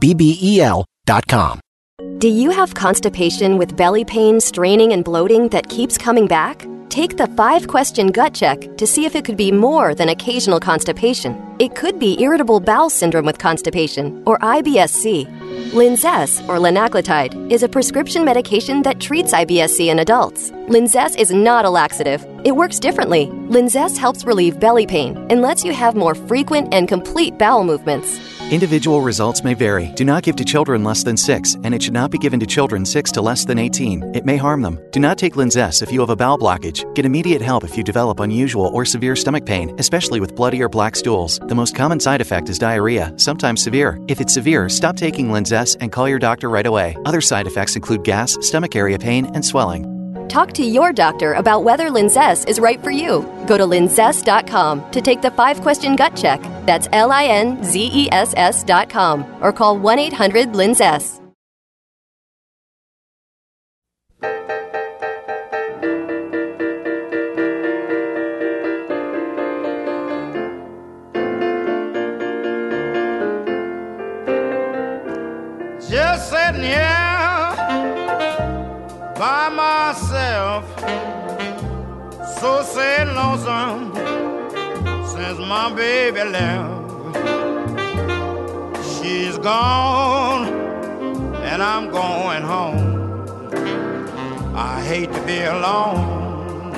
Do you have constipation with belly pain, straining, and bloating that keeps coming back? Take the 5-question gut check to see if it could be more than occasional constipation. It could be irritable bowel syndrome with constipation, or IBS-C. Linzess, or linaclotide, is a prescription medication that treats IBS-C in adults. Linzess is not a laxative. It works differently. Linzess helps relieve belly pain and lets you have more frequent and complete bowel movements. Individual results may vary. Do not give to children less than 6, and it should not be given to children 6 to less than 18. It may harm them. Do not take Linzess if you have a bowel blockage. Get immediate help if you develop unusual or severe stomach pain, especially with bloody or black stools. The most common side effect is diarrhea, sometimes severe. If it's severe, stop taking Linzess and call your doctor right away. Other side effects include gas, stomach area pain, and swelling. Talk to your doctor about whether Linzess is right for you. Go to Linzess.com to take the 5-question gut check. That's Linzess.com or call 1-800-LINZESS. Just sitting here by myself, so sad and lonesome since my baby left. She's gone and I'm going home. I hate to be alone.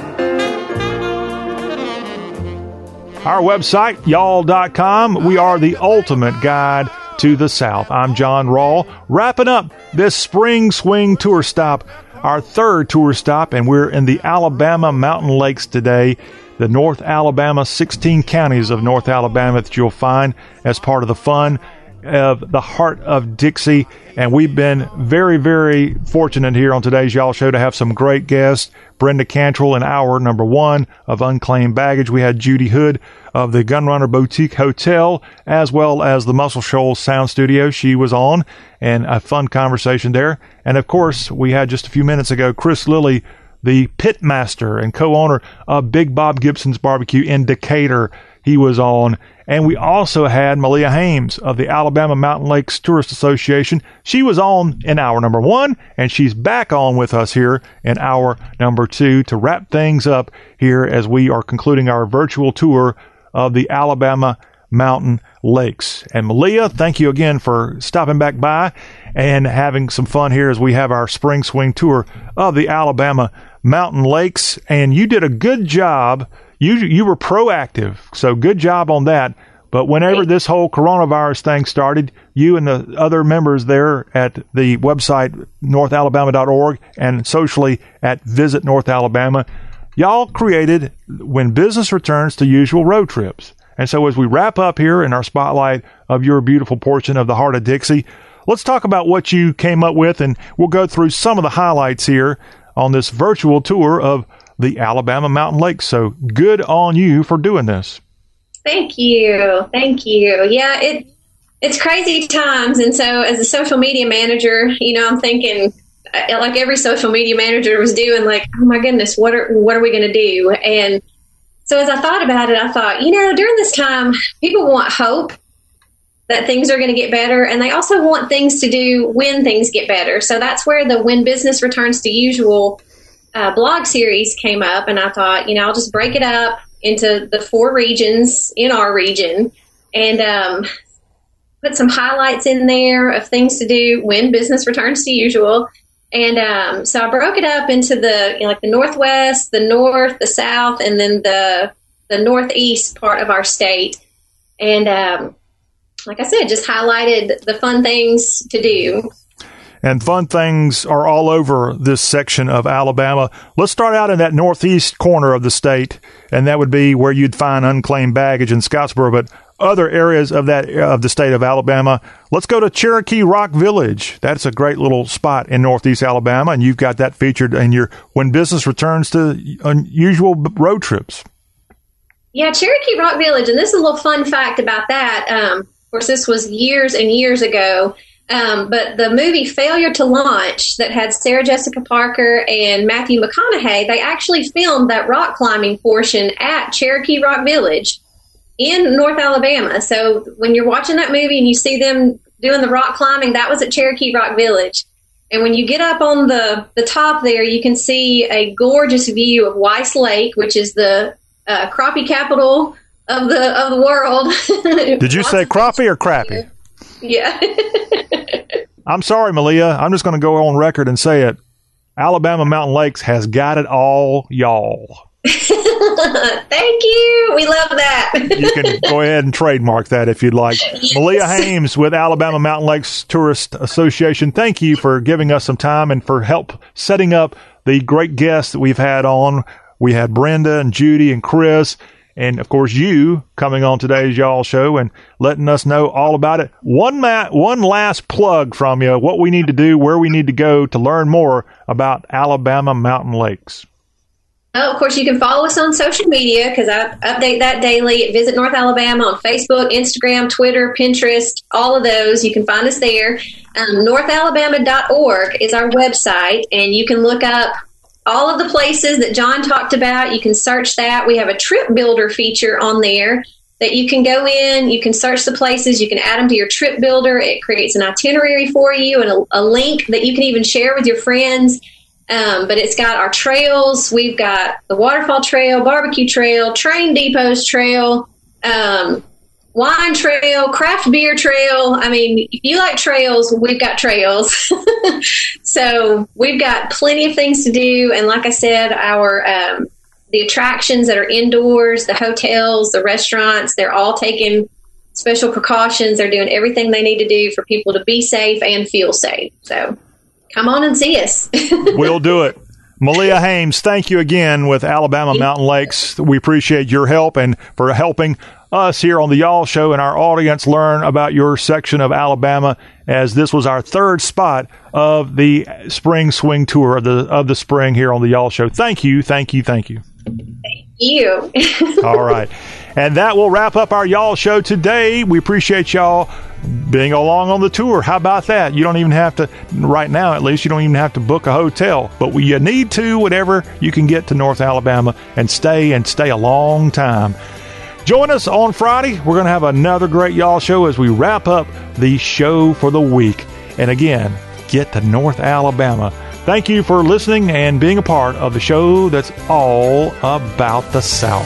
Our website, y'all.com. We are the ultimate guide to the South. I'm John Rawl, wrapping up this spring swing tour stop, our third tour stop, and we're in the Alabama Mountain Lakes today, the North Alabama, 16 counties of North Alabama that you'll find as part of the fun of the Heart of Dixie. And we've been very, very fortunate here on today's Y'all Show to have some great guests. Brenda Cantrell in hour number 1 of Unclaimed Baggage. We had Judy Hood of the Gunrunner Boutique Hotel, as well as the Muscle Shoals Sound Studio. She was on, and a fun conversation there. And of course, we had just a few minutes ago Chris Lilly, the pit master and co-owner of Big Bob Gibson's Barbecue in Decatur. He was on. And we also had Malia Hames of the Alabama Mountain Lakes Tourist Association. She was on in hour number 1, and she's back on with us here in hour number 2 to wrap things up here as we are concluding our virtual tour of the Alabama Mountain Lakes. And Malia, thank you again for stopping back by and having some fun here as we have our spring swing tour of the Alabama Mountain Lakes. And you did a good job. You were proactive, so good job on that. But whenever this whole coronavirus thing started, you and the other members there at the website, NorthAlabama.org, and socially at Visit North Alabama, y'all created When Business Returns to Usual Road Trips. And so as we wrap up here in our spotlight of your beautiful portion of the Heart of Dixie, let's talk about what you came up with, and we'll go through some of the highlights here on this virtual tour of the Alabama Mountain Lakes. So good on you for doing this. Thank you. Yeah, it's crazy times. And so as a social media manager, I'm thinking, like every social media manager was doing, like, oh my goodness, what are we going to do? And so as I thought about it, I thought, during this time, people want hope that things are going to get better. And they also want things to do when things get better. So that's where the When Business Returns to Usual blog series came up, and I thought, I'll just break it up into the 4 regions in our region, and put some highlights in there of things to do when business returns to usual. And so I broke it up into the, you know, like the Northwest, the North, the South, and then the Northeast part of our state. And like I said, just highlighted the fun things to do. And fun things are all over this section of Alabama. Let's start out in that northeast corner of the state, and that would be where you'd find Unclaimed Baggage in Scottsboro, but other areas of that of the state of Alabama. Let's go to Cherokee Rock Village. That's a great little spot in northeast Alabama, and you've got that featured in your When Business Returns to Unusual Road Trips. Yeah, Cherokee Rock Village, and this is a little fun fact about that. Of course, this was years and years ago. But the movie Failure to Launch that had Sarah Jessica Parker and Matthew McConaughey, they actually filmed that rock climbing portion at Cherokee Rock Village in North Alabama. So when you're watching that movie and you see them doing the rock climbing, that was at Cherokee Rock Village. And when you get up on the top there, you can see a gorgeous view of Weiss Lake, which is the crappie capital of the world. Did you say crappie or crappie? Yeah. I'm sorry, Malia. I'm just going to go on record and say it. Alabama Mountain Lakes has got it all, y'all. Thank you. We love that. You can go ahead and trademark that if you'd like. Yes. Malia Hames with Alabama Mountain Lakes Tourist Association. Thank you for giving us some time and for help setting up the great guests that we've had on. We had Brenda and Judy and Chris. And, of course, you coming on today's y'all show and letting us know all about it. One last plug from you, what we need to do, where we need to go to learn more about Alabama Mountain Lakes. Oh, of course, you can follow us on social media because I update that daily at Visit North Alabama on Facebook, Instagram, Twitter, Pinterest, all of those. You can find us there. NorthAlabama.org is our website, and you can look up all of the places that John talked about. You can search that. We have a trip builder feature on there that you can go in. You can search the places. You can add them to your trip builder. It creates an itinerary for you and a link that you can even share with your friends. But it's got our trails. We've got the waterfall trail, barbecue trail, train depots trail, wine trail, craft beer trail. I mean, if you like trails, we've got trails. So we've got plenty of things to do. And like I said, our the attractions that are indoors, the hotels, the restaurants, they're all taking special precautions. They're doing everything they need to do for people to be safe and feel safe. So come on and see us. We'll do it. Malia Hames, thank you again with Alabama Mountain Lakes. We appreciate your help and for helping us here on the Y'all Show and our audience learn about your section of Alabama, as this was our third spot of the spring swing tour of the spring here on the Y'all Show. Thank you, thank you, thank you. Thank you. All right. And that will wrap up our Y'all Show today. We appreciate y'all being along on the tour. How about that? You don't even have to, right now at least, you don't even have to book a hotel. But you need to, whatever, you can get to North Alabama and stay a long time. Join us on Friday. We're going to have another great Y'all Show as we wrap up the show for the week. And again, get to North Alabama. Thank you for listening and being a part of the show that's all about the South.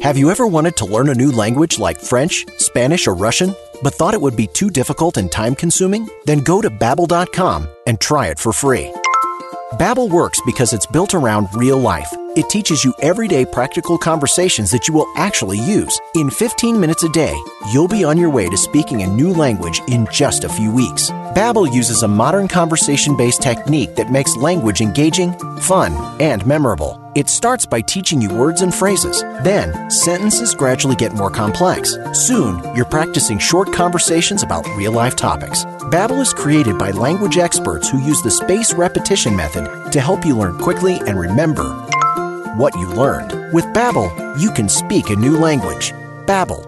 Have you ever wanted to learn a new language like French, Spanish, or Russian, but thought it would be too difficult and time-consuming? Then go to Babbel.com and try it for free. Babbel works because it's built around real life. It teaches you everyday practical conversations that you will actually use. In 15 minutes a day, you'll be on your way to speaking a new language in just a few weeks. Babbel uses a modern conversation-based technique that makes language engaging, fun, and memorable. It starts by teaching you words and phrases. Then, sentences gradually get more complex. Soon, you're practicing short conversations about real-life topics. Babbel is created by language experts who use the spaced repetition method to help you learn quickly and remember what you learned. With Babbel, you can speak a new language. Babbel.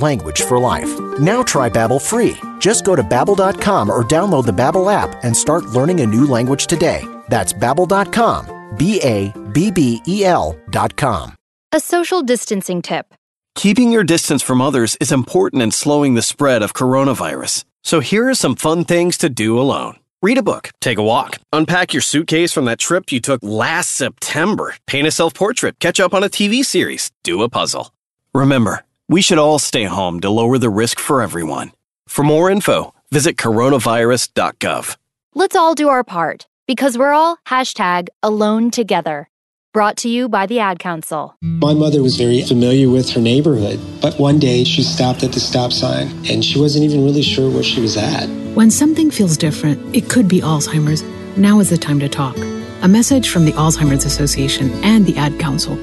Language for life. Now try Babbel free. Just go to Babbel.com or download the Babbel app and start learning a new language today. That's Babbel.com. Babbel.com. A social distancing tip. Keeping your distance from others is important in slowing the spread of coronavirus. So here are some fun things to do alone. Read a book, take a walk, unpack your suitcase from that trip you took last September, paint a self-portrait, catch up on a TV series, do a puzzle. Remember, we should all stay home to lower the risk for everyone. For more info, visit coronavirus.gov. Let's all do our part, because we're all #AloneTogether. Brought to you by the Ad Council. My mother was very familiar with her neighborhood, but one day she stopped at the stop sign, and she wasn't even really sure where she was at. When something feels different, it could be Alzheimer's. Now is the time to talk. A message from the Alzheimer's Association and the Ad Council.